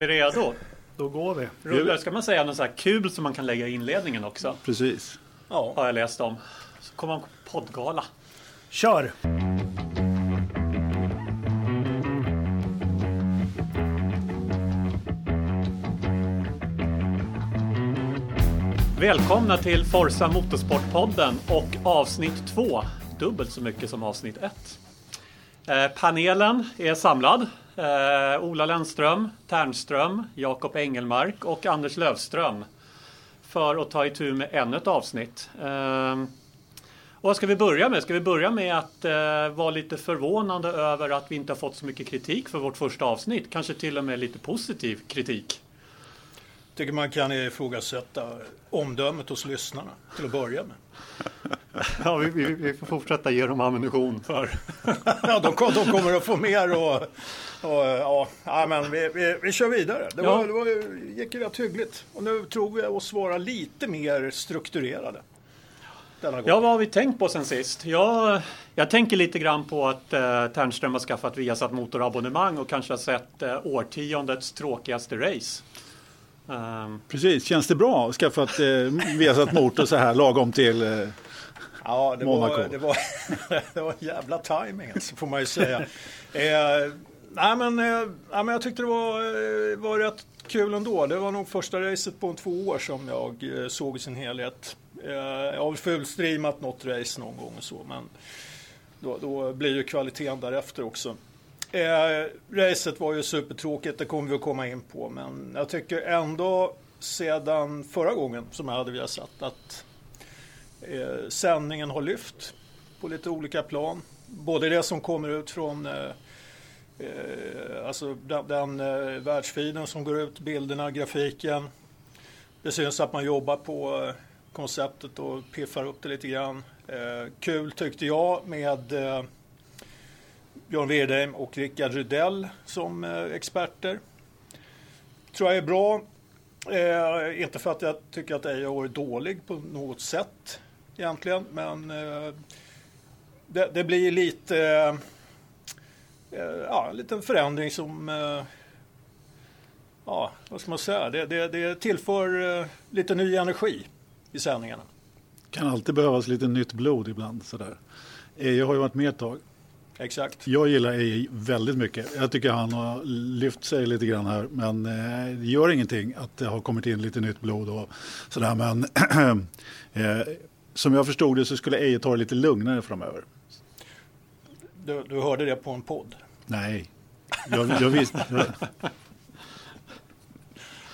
Är vi redo? Då går vi. Rullar ska man säga något så här kul som man kan lägga i inledningen också. Precis. Ja. Har jag läst om. Så kommer man på poddgala. Kör! Välkomna till Forza Motorsportpodden och avsnitt 2. Dubbelt så mycket som avsnitt 1. Panelen är samlad. Ola Lennström, Törnström, Jakob Engelmark och Anders Lövström för att ta itu med ännu ett avsnitt. Och vad ska vi börja med? Ska vi börja med att vara lite förvånande över att vi inte har fått så mycket kritik för vårt första avsnitt? Kanske till och med lite positiv kritik? Jag tycker man kan ifrågasätta omdömet hos lyssnarna till att börja med. Ja, vi får fortsätta ge dem ammunition för. Ja, de kommer att få mer och ja, men vi kör vidare. Det gick ju rätt hyggligt. Och nu tror jag oss vara lite mer strukturerade. Ja, vad har vi tänkt på sen sist? Jag tänker lite grann på att Törnström har skaffat Viasat motorabonnemang och kanske har sett årtiondets tråkigaste race. Precis, känns det bra? Skaffat Viasat motor så här lagom till... Ja, det var jävla timing, alltså, får man ju säga. Nej, men jag tyckte det var rätt kul ändå. Det var nog första racet på 2 år som jag såg i sin helhet. Jag har fullstreamat något race någon gång och så, men då blir ju kvaliteten därefter också. Racet var ju supertråkigt, det kommer vi att komma in på. Men jag tycker ändå sedan förra gången som jag hade Viasat att... sändningen har lyft på lite olika plan. Både det som kommer ut från alltså den världsfiden som går ut, bilderna, grafiken. Det syns att man jobbar på konceptet och piffar upp det lite grann. Kul tyckte jag med Björn Wirdheim och Rickard Rydell som experter. Tror jag är bra. Inte för att jag tycker att jag är dålig på något sätt egentligen, men det blir lite en liten förändring som vad ska man säga, det tillför lite ny energi i sändningarna. Kan alltid behövas lite nytt blod ibland sådär. Jag har ju varit med ett tag. Exakt. Jag gillar EJ väldigt mycket. Jag tycker han har lyft sig lite grann här. Men det gör ingenting att det har kommit in lite nytt blod och sådär. Men som jag förstod det så skulle EJ ta det lite lugnare framöver. Du hörde det på en podd? Nej, jag visste det.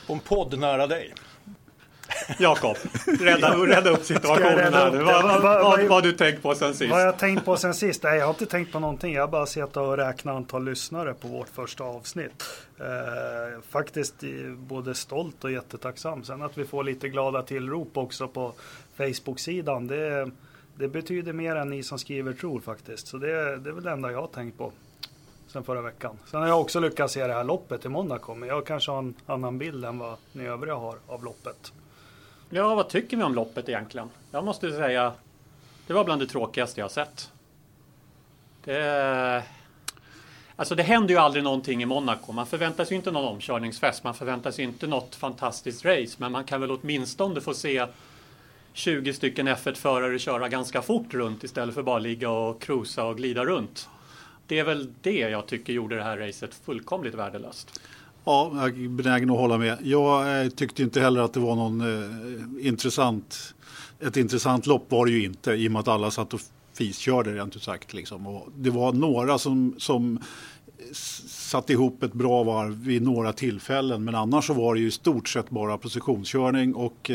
På en podd nära dig? Jakob, rädda upp situationen här nu. Vad du tänkt på sen sist? Vad jag tänkt på sen sist? Nej, jag har inte tänkt på någonting. Jag har bara sett och räknat antal lyssnare på vårt första avsnitt. Faktiskt både stolt och jättetacksam. Sen att vi får lite glada tillrop också på Facebook-sidan. Det betyder mer än ni som skriver tror faktiskt. Så det är väl det enda jag har tänkt på sen förra veckan. Sen har jag också lyckats se det här loppet i Monaco. Men jag kanske har en annan bild än vad ni övriga har av loppet. Ja, vad tycker vi om loppet egentligen? Jag måste säga, det var bland det tråkigaste jag har sett. Alltså det händer ju aldrig någonting i Monaco. Man förväntar sig inte någon omkörningsfest. Man förväntar sig inte något fantastiskt race. Men man kan väl åtminstone få se 20 stycken F1-förare köra ganska fort runt istället för bara ligga och cruisa och glida runt. Det är väl det jag tycker gjorde det här racet fullkomligt värdelöst. Ja, jag är benägen att hålla med. Jag tyckte inte heller att det var någon intressant lopp var det ju inte, i och med att alla satt och fiskörde rent ut sagt. Liksom. Och det var några som satt ihop ett bra varv vid några tillfällen, men annars så var det ju i stort sett bara positionskörning och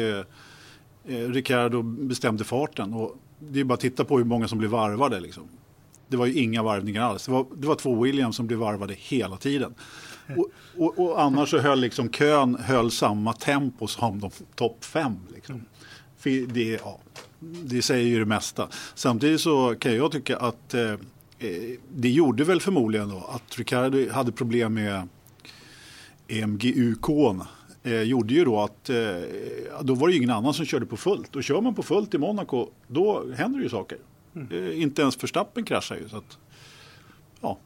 Ricardo bestämde farten. Och det är bara att titta på hur många som blev varvade. Liksom. Det var ju inga varvningar alls. Det var 2 Williams som blev varvade hela tiden. Och annars så höll liksom kön samma tempo som de topp 5. Liksom. Det säger ju det mesta. Samtidigt så kan jag tycka att det gjorde väl förmodligen då att Ricardo hade problem med MGUK-n. Gjorde ju då att då var det ju ingen annan som körde på fullt. Och kör man på fullt i Monaco, då händer ju saker. Inte ens Verstappen kraschar ju, så att ja.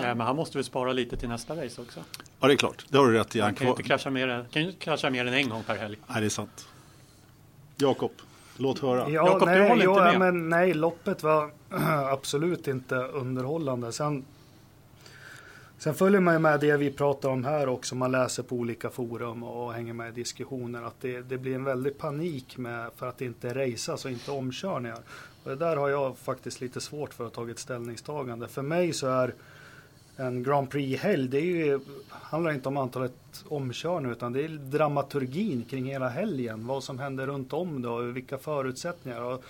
Nej, men han måste väl spara lite till nästa race också. Ja, det är klart. Det har du rätt i. Han kan ju inte krascha mer än en gång per helg. Nej, det är sant. Jakob, låt höra. Ja, Jakob, nej, du håller inte med. Men nej, loppet var absolut inte underhållande. Sen följer man ju med det vi pratar om här också. Man läser på olika forum och hänger med i diskussioner. Att det blir en väldig panik för att det inte är races och inte omkörningar. Och det där har jag faktiskt lite svårt för att ha tagit ställningstagande. För mig så är en Grand Prix-helg, det handlar inte om antalet omkörningar utan det är dramaturgin kring hela helgen. Vad som händer runt om då och vilka förutsättningar. Och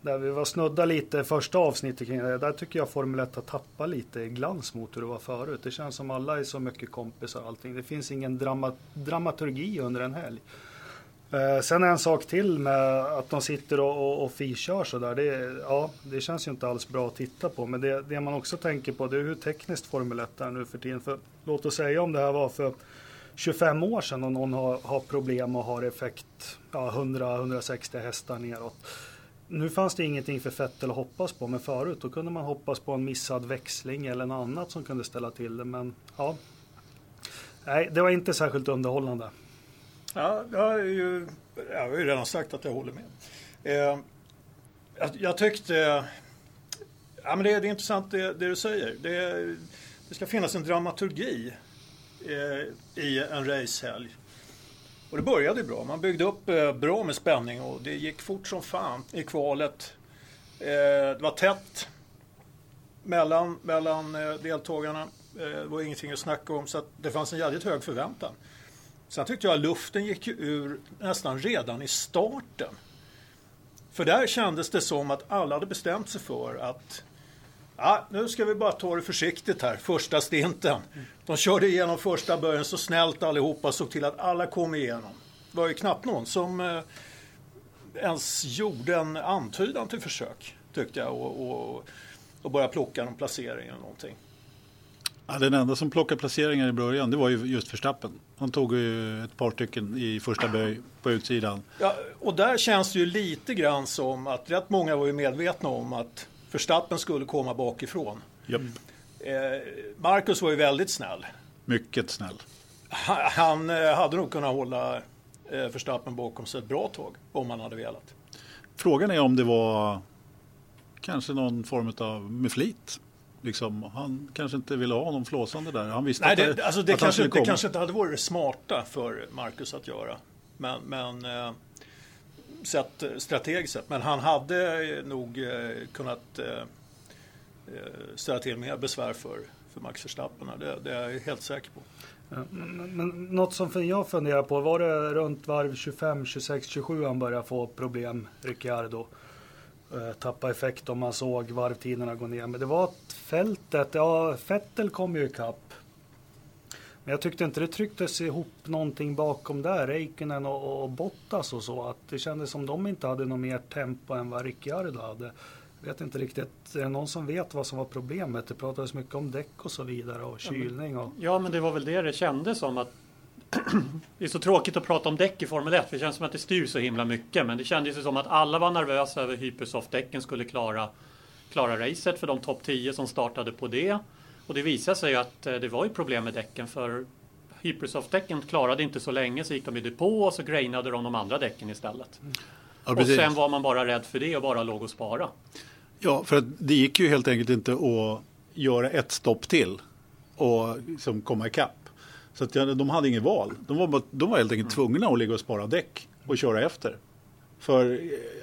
där vi var snudda lite första avsnittet kring det, där tycker jag Formel 1 har tappat lite glans mot hur det var förut. Det känns som alla är så mycket kompisar och allting. Det finns ingen dramaturgi under en helg. Sen en sak till med att de sitter och fikör så där. Det känns ju inte alls bra att titta på. Men det man också tänker på det är hur tekniskt Formel 1 är nu för tiden. För, låt oss säga om det här var för 25 år sedan och någon har problem och har effekt 100-160 hästar neråt. Nu fanns det ingenting för Vettel att hoppas på, men förut då kunde man hoppas på en missad växling eller något annat som kunde ställa till det. Men ja, nej, det var inte särskilt underhållande. Ja, jag har ju redan sagt att jag håller med. Jag tyckte... Ja, men det är intressant det du säger. Det ska finnas en dramaturgi i en racehelg. Och det började ju bra. Man byggde upp bra med spänning och det gick fort som fan i kvalet. Det var tätt mellan deltagarna. Det var ingenting att snacka om så att det fanns en jävligt hög förväntan. Sen tyckte jag att luften gick ur nästan redan i starten. För där kändes det som att alla hade bestämt sig för att nu ska vi bara ta det försiktigt här, första stinten. De körde igenom första början så snällt allihopa, såg till att alla kom igenom. Det var ju knappt någon som ens gjorde en antydan till försök, tyckte jag, och börja plocka någon placering eller någonting. Ja, den enda som plockade placeringar i början, det var ju just Verstappen. Han tog ju ett par stycken i första böj på utsidan. Ja, och där känns det ju lite grann som att rätt många var ju medvetna om att Verstappen skulle komma bakifrån. Yep. Marcus var ju väldigt snäll. Mycket snäll. Han hade nog kunnat hålla Verstappen bakom sig ett bra tag om han hade velat. Frågan är om det var kanske någon form av med flit. Liksom, han kanske inte ville ha någon flåsande där. Han visste det kanske inte hade varit smarta för Marcus att göra. Men strategiskt sett. Men han hade nog kunnat ställa till mer besvär för Max Verstappen. Det är jag helt säker på. Men något som jag funderar på, var det runt varv 25, 26, 27 han började få problem, Ricardo? Tappa effekt om man såg varvtiderna gå ner. Men det var fältet. Ja, Vettel kom ju i kapp. Men jag tyckte inte det trycktes ihop någonting bakom där. Räikkönen och Bottas och så. Att det kändes som de inte hade något mer tempo än vad Ricciardo hade. Jag vet inte riktigt. Är det någon som vet vad som var problemet? Det pratades mycket om däck och så vidare och kylning. Och... Ja, men det var väl det kändes som att det är så tråkigt att prata om däck i Formel 1. Det känns som att det styr så himla mycket. Men det kändes ju som att alla var nervösa över hypersoftdäcken skulle klara racet för de topp 10 som startade på det. Och det visade sig att det var ju problem med däcken. För hypersoftdäcken klarade inte så länge, så gick de i depå och så grainade de andra däcken istället. Ja, och sen var man bara rädd för det och bara låg och spara. Ja, för det gick ju helt enkelt inte att göra ett stopp till och liksom komma ikapp. Så att de hade ingen val. De var helt enkelt tvungna att ligga och spara däck och köra efter. För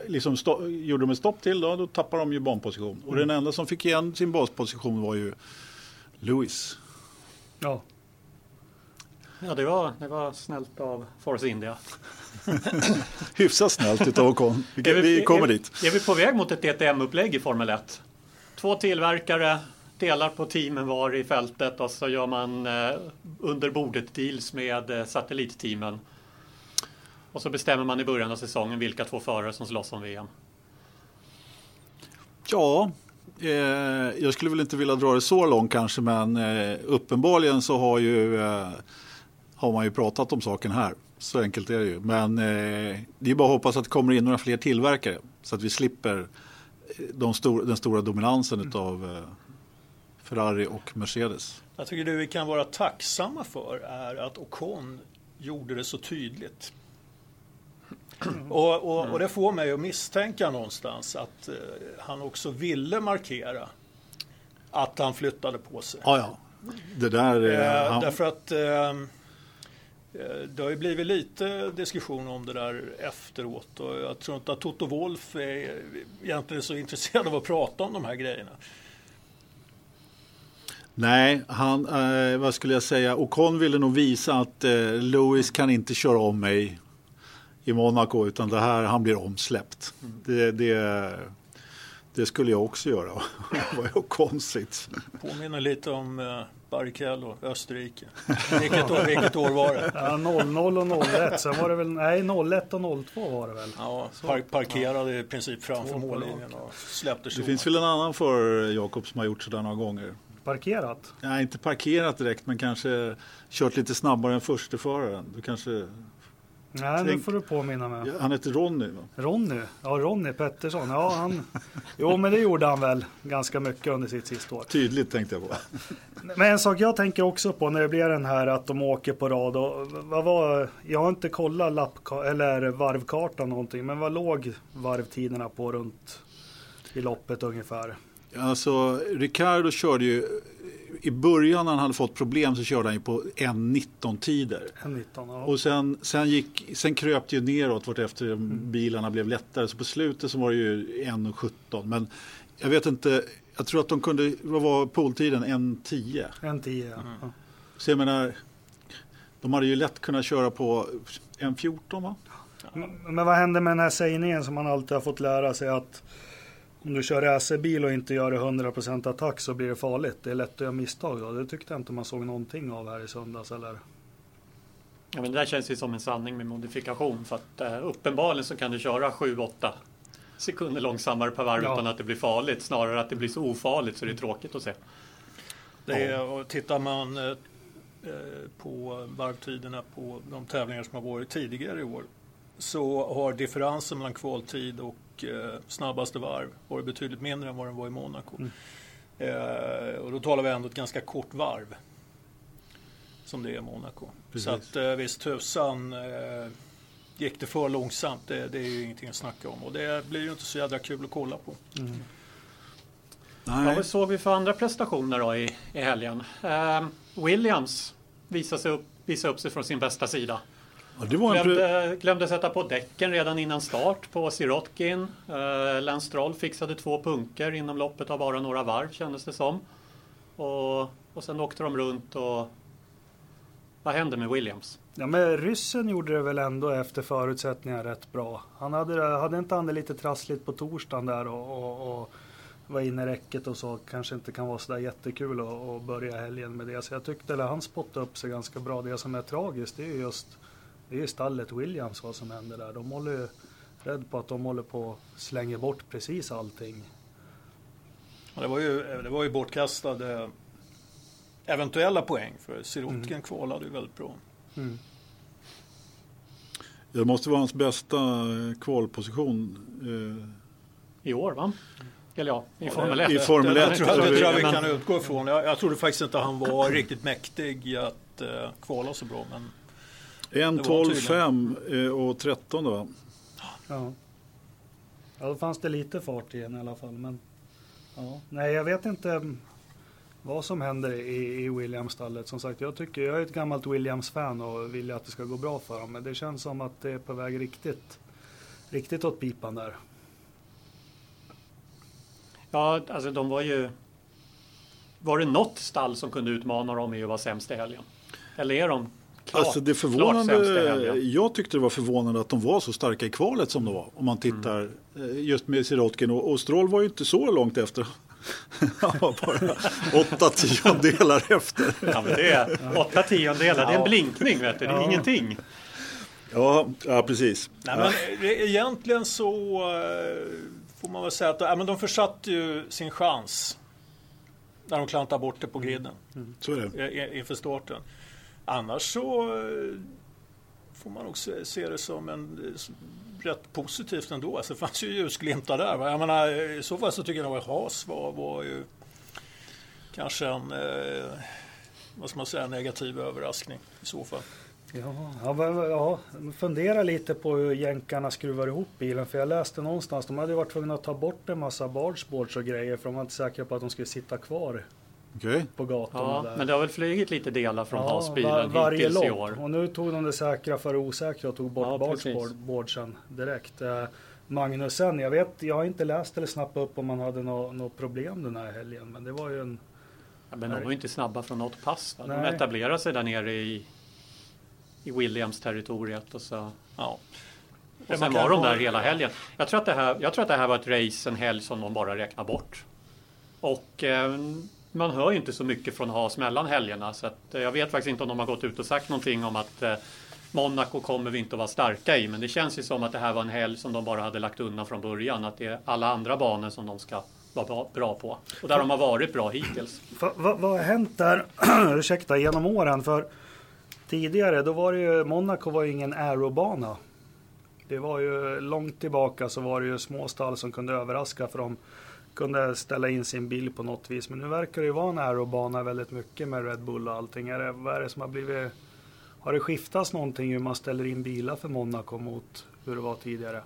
liksom gjorde de ett stopp till då tappade de ju banposition. Och den enda som fick igen sin basposition var ju Lewis. Ja. Ja, det var snällt av Force India. Hyfsat snällt utav Ocon. Vi kommer dit. Är vi på väg mot ett DTM-upplägg i Formel 1? 2 tillverkare... delar på teamen var i fältet och så gör man under bordet deals med satellitteamen. Och så bestämmer man i början av säsongen vilka 2 förare som slåss om VM. Ja, jag skulle väl inte vilja dra det så långt kanske, men uppenbarligen så har man ju pratat om saken här. Så enkelt är det ju. Men det är bara att hoppas att det kommer in några fler tillverkare så att vi slipper den stora dominansen utav Ferrari och Mercedes. Jag tycker det vi kan vara tacksamma för är att Ocon gjorde det så tydligt. Och det får mig att misstänka någonstans att han också ville markera att han flyttade på sig. Ja, ja. Det där därför att det har ju blivit lite diskussion om det där efteråt. Och jag tror inte att Toto Wolff är egentligen så intresserad av att prata om de här grejerna. Nej, han, vad skulle jag säga? Ocon ville nog visa att Lewis kan inte köra om mig i Monaco, utan det här, han blir omsläppt. Det skulle jag också göra. Det var ju konstigt. Påminner lite om Barrichello, Österrike. Vilket år var det? Ja, 00 och 01. Sen var det väl, nej, 01 och 02 var det väl. Ja, parkerade i princip framför mållinjen och släppte sig. Det finns väl en annan för Jakob som har gjort sådär några gånger. Parkerat? Nej, inte parkerat direkt, men kanske kört lite snabbare än försteföraren. Du kanske... Nej, nu får du påminna mig. Han heter Ronny, va? Ronny? Ja, Ronny Pettersson. Ja, han... Jo, men det gjorde han väl ganska mycket under sitt sista år. Tydligt tänkte jag på. Men en sak jag tänker också på när det blir den här att de åker på rad. Och vad var... Jag har inte kollat eller varvkartan någonting, men vad låg varvtiderna på runt i loppet ungefär? Alltså, Ricardo körde ju... I början när han hade fått problem så körde han ju på 1.19-tider. Ja. Och sen kröpte ju neråt vart efter bilarna blev lättare. Så på slutet så var det ju 1.17. Men jag vet inte, jag tror att de kunde, vad var poltiden? 1.10. 1.10, ja. Så jag menar, de hade ju lätt kunnat köra på 1.14, va? Ja. Men vad hände med den här sägningen som man alltid har fått lära sig att om du kör racerbil och inte gör 100% attack så blir det farligt. Det är lätt att göra misstag då. Det tyckte jag inte man såg någonting av här i söndags, eller? Ja, men det där känns ju som en sanning med modifikation. För att uppenbarligen så kan du köra 7-8 sekunder långsammare per varv utan att det blir farligt. Snarare att det blir så ofarligt så det är tråkigt att se. Det är, och tittar man på varvtiderna på de tävlingar som har varit tidigare i år så har differensen mellan kvaltid och snabbaste varv var det betydligt mindre än vad den var i Monaco. Och då talar vi ändå ett ganska kort varv som det är i Monaco. Precis. Så att visst tusan gick det för långsamt, det är ju ingenting att snacka om och det blir ju inte så jädra kul att kolla på. Vad såg vi för andra prestationer då i helgen? Williams visade upp sig från sin bästa sida. Glömde sätta på däcken redan innan start på Sirotkin. Lance Stroll fixade 2 punker inom loppet av bara några varv kändes det som. Och sen åkte de runt och... Vad hände med Williams? Ja, men ryssen gjorde det väl ändå efter förutsättningar rätt bra. Han hade inte han det lite trassligt på torsdagen där och var inne i räcket och så. Kanske inte kan vara så där jättekul att börja helgen med det. Så jag tyckte att han spottade upp sig ganska bra. Det som är tragiskt det är ju just... Det är stallet Williams vad som händer där. De håller ju rädd på att de håller på att slänga bort precis allting. Ja, det var ju bortkastade eventuella poäng för Sirotkin kvalade ju väldigt bra. Det måste vara hans bästa kvalposition. I år va? Eller ja, i Formel 1. I Formel 1 tror jag vi kan utgå ifrån. Jag trodde faktiskt inte han var riktigt mäktig att kvala så bra men 1.12.5 och 13 då. Ja, då fanns det lite fart igen i alla fall. Men, ja. Nej, jag vet inte vad som händer i Williams-stallet. Som sagt, jag är ett gammalt Williams-fan och vill att det ska gå bra för dem. Men det känns som att det är på väg riktigt åt pipan där. Ja, alltså de var ju... Var det något stall som kunde utmana dem i att vara sämst i helgen? Eller är de... Alltså det förvånande, jag tyckte det var förvånande att de var så starka i kvalet som de var. Om man tittar just med Sirotkin och Stroll var ju inte så långt efter. Han var bara 8 tiondelar efter. Ja, men det är 8 tiondelar, det är en blinkning vet du, det är ingenting. Ja, precis. Nej, men egentligen så får man väl säga att men de försatte ju sin chans när de klantade bort det på griden. Så är det. Inför starten. Annars så får man också se det som rätt positivt ändå. Alltså, det fanns ju ljusglimtar där. Va? Jag menar, i så fall så tycker jag att Haas var ju kanske en vad ska man säga, negativ överraskning i så fall. Ja, fundera lite på hur jänkarna skruvar ihop bilen, för jag läste någonstans, de hade varit tvungna att ta bort en massa bargeboards och grejer för de var inte säkra på att de skulle sitta kvar på gatan. Ja, där. Men det har väl flygit lite delar från Haas-bilen varje lopp. I år. Och nu tog de det säkra för det osäkra och tog bort bargeboardsen direkt. Magnusen, jag har inte läst eller snappat upp om man hade något problem den här helgen, men det var ju en... Ja, men de var ju inte snabba från något pass. Va? De etablerade sig där nere i Williams-territoriet och så... Ja. Och sen var de där hela helgen. Jag tror att det här var ett race en helg som de bara räknar bort. Och man hör ju inte så mycket från Haas mellan helgerna. Så att, jag vet faktiskt inte om de har gått ut och sagt någonting om att Monaco kommer vi inte att vara starka i. Men det känns ju som att det här var en helg som de bara hade lagt undan från början. Att det är alla andra banor som de ska vara bra på. Och där de har varit bra hittills. Vad har hänt där, ursäkta, genom åren? För tidigare, då var det ju, Monaco var ju ingen aerobana. Det var ju långt tillbaka så var det ju små stall som kunde överraska, för de kunde ställa in sin bil på något vis. Men nu verkar det ju vara en aerobana väldigt mycket med Red Bull och allting. Vad är det som har blivit... Har det skiftats någonting hur man ställer in bilar för Monaco mot hur det var tidigare?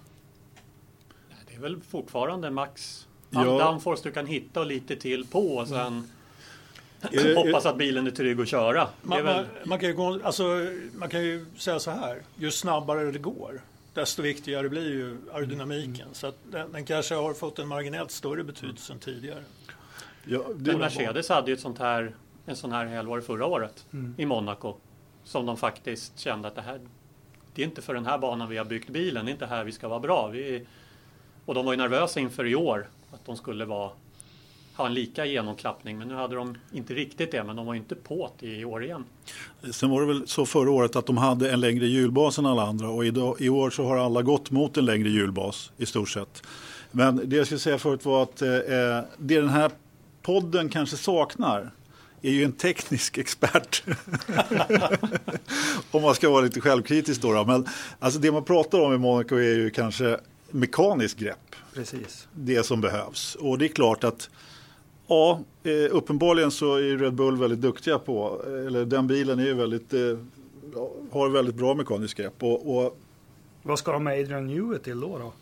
Det är väl fortfarande max downforce du kan hitta och lite till på och sen hoppas att bilen är trygg att köra. Man kan ju säga så här, ju snabbare det går desto viktigare blir ju aerodynamiken. Så att den kanske har fått en marginellt större betydelse än tidigare. Ja, men Mercedes hade ju en sån här helvare förra året i Monaco. Som de faktiskt kände att det är inte för den här banan vi har byggt bilen. Det är inte här vi ska vara bra. Och de var ju nervösa inför i år. Att de skulle ha en lika genomklappning. Men nu hade de inte riktigt det. Men de var inte på i år igen. Sen var det väl så förra året att de hade en längre hjulbas än alla andra. Och i år så har alla gått mot en längre hjulbas i stort sett. Men det jag skulle säga förut var att det den här podden kanske saknar är ju en teknisk expert. Om man ska vara lite självkritisk då. Men alltså det man pratar om i Monaco är ju kanske mekaniskt grepp. Precis. Det som behövs. Och det är klart att uppenbarligen så är Red Bull väldigt duktiga på, eller den bilen är ju väldigt har väldigt bra mekaniskt grepp. Och vad ska de med Adrian Newey till då?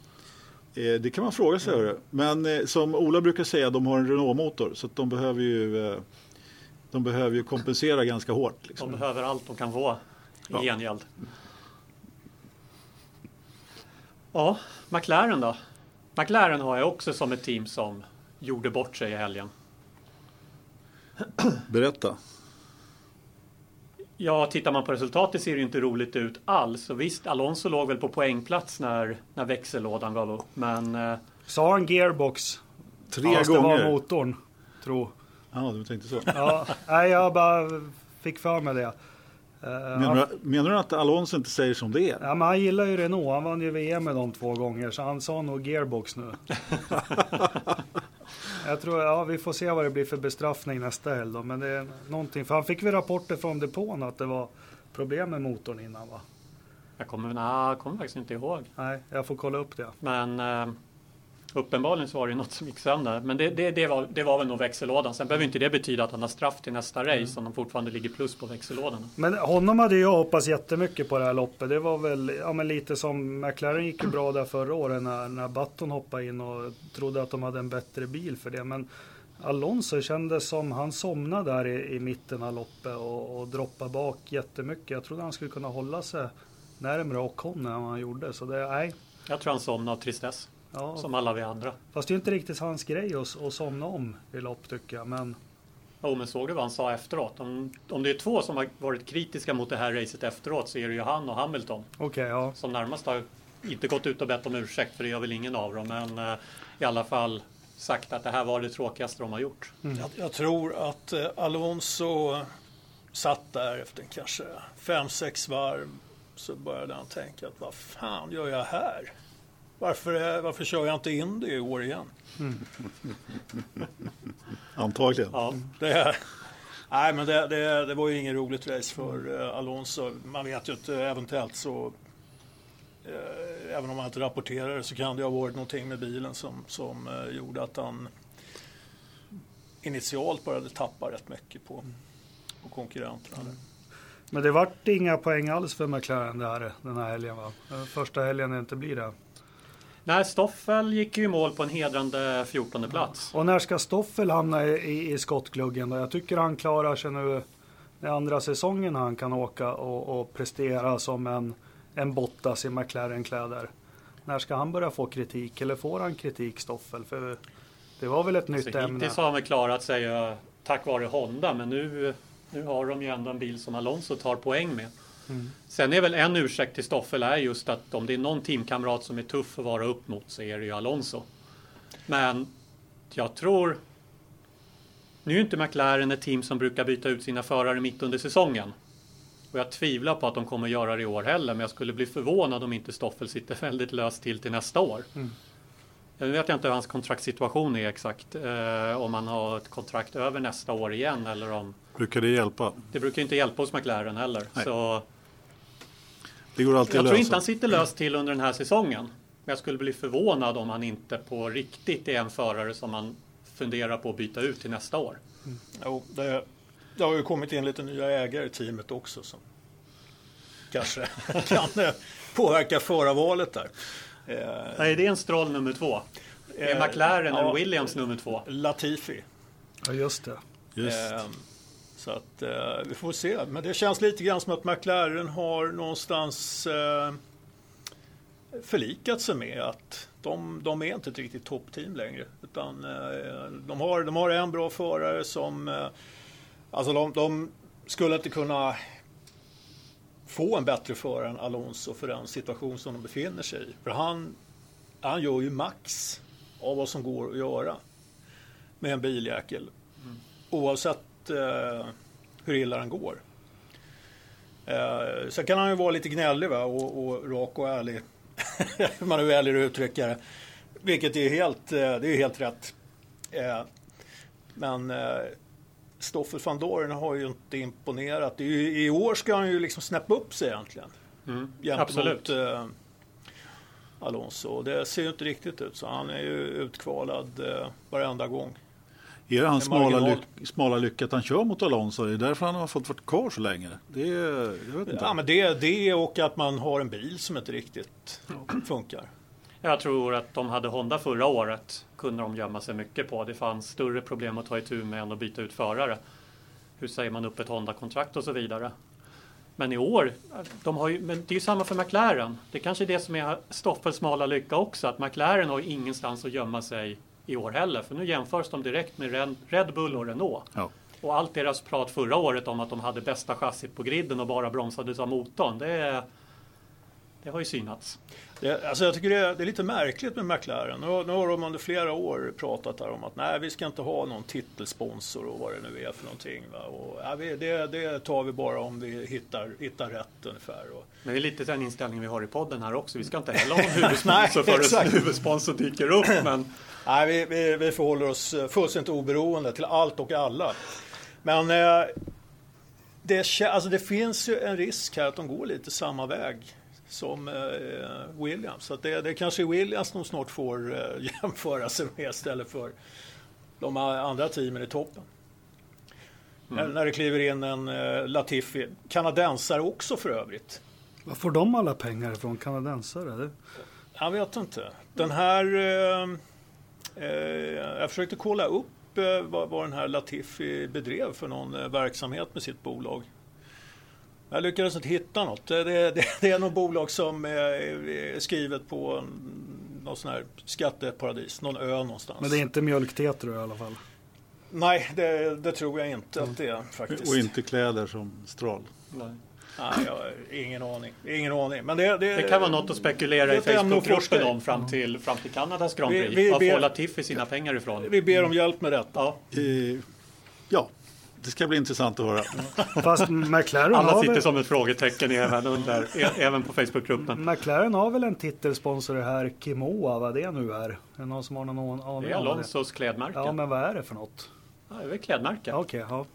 Det kan man fråga sig. Mm. Men som Ola brukar säga, de har en Renault-motor så att de behöver ju kompensera ganska hårt. Liksom. De behöver allt de kan få i gengäld. Ja, McLaren då? McLaren har jag också som ett team som gjorde bort sig i helgen. Berätta. Ja, tittar man på resultatet ser det ju inte roligt ut alls. Och visst, Alonso låg väl på poängplats när växellådan gav upp. Men sa han gearbox? 3 gånger. Det var motorn, tror jag. Ja, du tänkte så. Nej, jag bara fick för mig det. Menar du att Alonso inte säger som det är? Ja, men han gillar ju Renault. Han vann ju VM med dem 2 gånger, så han sa nog gearbox nu. Jag tror, vi får se vad det blir för bestraffning nästa helg då. Men det är någonting, för han fick väl rapporter från depån att det var problem med motorn innan, va? Jag kommer faktiskt inte ihåg. Nej, jag får kolla upp det. Men... uppenbarligen så var det något som gick sönder. Men det var väl nog växellådan. Sen behöver inte det betyda att han har straff till nästa race om de fortfarande ligger plus på växellådan. Men honom hade jag hoppats jättemycket på det här loppet. Det var väl men lite som McLaren gick ju bra där förra året när Button hoppade in och trodde att de hade en bättre bil för det. Men Alonso kändes som han somnade där i mitten av loppet och droppade bak jättemycket. Jag trodde han skulle kunna hålla sig närmare Ocon när han gjorde. Så jag tror han somnade av tristess. Ja, som alla vi andra. Fast det är inte riktigt hans grej att somna om i lopp tycker jag. Men såg du vad han sa efteråt? Om det är 2 som har varit kritiska mot det här racet efteråt så är det ju han och Hamilton. Okay, ja. Som närmast har inte gått ut och bett om ursäkt, för det gör väl ingen av dem. Men i alla fall sagt att det här var det tråkigaste de har gjort. Mm. Jag tror att Alonso satt där efter kanske 5-6 varv så började han tänka att vad fan gör jag här? Varför kör jag inte in det i år igen? Antagligen. Ja, det var ju ingen roligt race för Alonso. Man vet ju inte, eventuellt så... även om han inte rapporterade så kan det ha varit någonting med bilen som gjorde att han initialt började tappa rätt mycket på. och konkurrenterna. Mm. Men det vart inga poäng alls för McLaren där, den här helgen, va? Första helgen inte blir det. Nej, Stoffel gick ju i mål på en hedrande 14:e plats. Och när ska Stoffel hamna i skottgluggen då? Jag tycker han klarar sig nu. Det andra säsongen han kan åka och prestera som en Bottas i McLaren-kläder. När ska han börja få kritik? Eller får han kritik, Stoffel? För det var väl ett nytt ämne. Hittills har han väl klarat sig tack vare Honda. Men nu har de ju ändå en bil som Alonso tar poäng med. Mm. Sen är väl en ursäkt till Stoffel är just att om det är någon teamkamrat som är tuff att vara upp mot så är det ju Alonso. Men jag tror... Nu är ju inte McLaren ett team som brukar byta ut sina förare mitt under säsongen. Och jag tvivlar på att de kommer göra det i år heller. Men jag skulle bli förvånad om inte Stoffel sitter väldigt löst till nästa år. Mm. Jag vet inte hur hans kontraktssituation är exakt. Om han har ett kontrakt över nästa år igen. Eller om... Brukar det hjälpa? Det brukar inte hjälpa hos McLaren heller. Så... Det går alltid jag tror inte han sitter löst till under den här säsongen. Men jag skulle bli förvånad om han inte på riktigt är en förare som man... fundera på att byta ut till nästa år. Mm. Jo, det har ju kommit in lite nya ägare i teamet också som kanske kan påverka förarvalet där. Nej, det är en Stroll nummer 2. Är McLaren och Williams nummer 2? Latifi. Ja, just det. Så att vi får se. Men det känns lite grann som att McLaren har någonstans förlikat sig med att de är inte ett riktigt toppteam längre, utan de har en bra förare som alltså de skulle inte kunna få en bättre förare än Alonso för den situation som de befinner sig i. För han gör ju max av vad som går att göra med en biljäkel. Mm. Oavsett hur illa den går. Sen kan han ju vara lite gnällig, va? Och rak och ärlig. Man är väljer att uttrycka det. Vilket är helt rätt. Men Stoffel Vandoorne har ju inte imponerat. I år ska han ju liksom snäppa upp sig egentligen. Mm, absolut. Alonso. Det ser ju inte riktigt ut. Så han är ju utkvalad varenda gång. Är det hans smala lycka att han kör mot Alonso? Det är därför han har fått vara kvar så länge. Jag vet inte. Ja, men det och att man har en bil som inte riktigt funkar. Jag tror att de hade Honda förra året. Kunde de gömma sig mycket på. Det fanns större problem att ta itu med än att byta ut förare. Hur säger man upp ett Honda-kontrakt och så vidare. Men i år, men det är ju samma för McLaren. Det är kanske det som är Stoffels smala lycka också. Att McLaren har ingenstans att gömma sig i år heller, för nu jämförs de direkt med Red Bull och Renault. Ja. Och allt deras prat förra året om att de hade bästa chassit på griden och bara bromsades av motorn, det har ju synats. Alltså jag tycker det är lite märkligt med McLaren. Nu har de under flera år pratat här om att nej, vi ska inte ha någon titelsponsor och vad det nu är för någonting. Va? Och, ja, det tar vi bara om vi hittar rätt ungefär. Och... Men det är lite den inställningen vi har i podden här också. Vi ska inte heller ha en huvudsponsor förrän huvudsponsor dyker upp. Men... Nej, vi förhåller oss fullständigt oberoende till allt och alla. Men det finns ju en risk här att de går lite samma väg som Williams. Så att det kanske är Williams de snart får jämföra sig med istället för de andra teamen i toppen. Mm. När det kliver in en Latifi. Kanadensare också för övrigt. Var får de alla pengar från kanadensare? Jag vet inte. Den här... jag försökte kolla upp vad den här Latifi bedrev för någon verksamhet med sitt bolag. Jag lyckades inte hitta något. Det är något bolag som är skrivet på någon sån här skatteparadis, någon ö någonstans. Men det är inte mjölktetrö i alla fall? Nej, det tror jag inte att det är faktiskt. Och inte kläder som Stroll? Nej. Nej, jag har ingen aning. Men det kan vara något att spekulera i Facebookgruppen om fram till Kanadas Grand Prix. Vad får Latifi sina pengar ifrån? Vi ber om hjälp med detta. Ja, det ska bli intressant att höra. Fast McLaren alla sitter som ett frågetecken även på Facebookgruppen. McLaren har väl en titelsponsor här, Kimoa, vad det nu är. Är det någon som har någon aning? Det är Alonsos klädmärke. Ja, men vad är det för något? Ja, det är väl klädmärke. Okej, ja.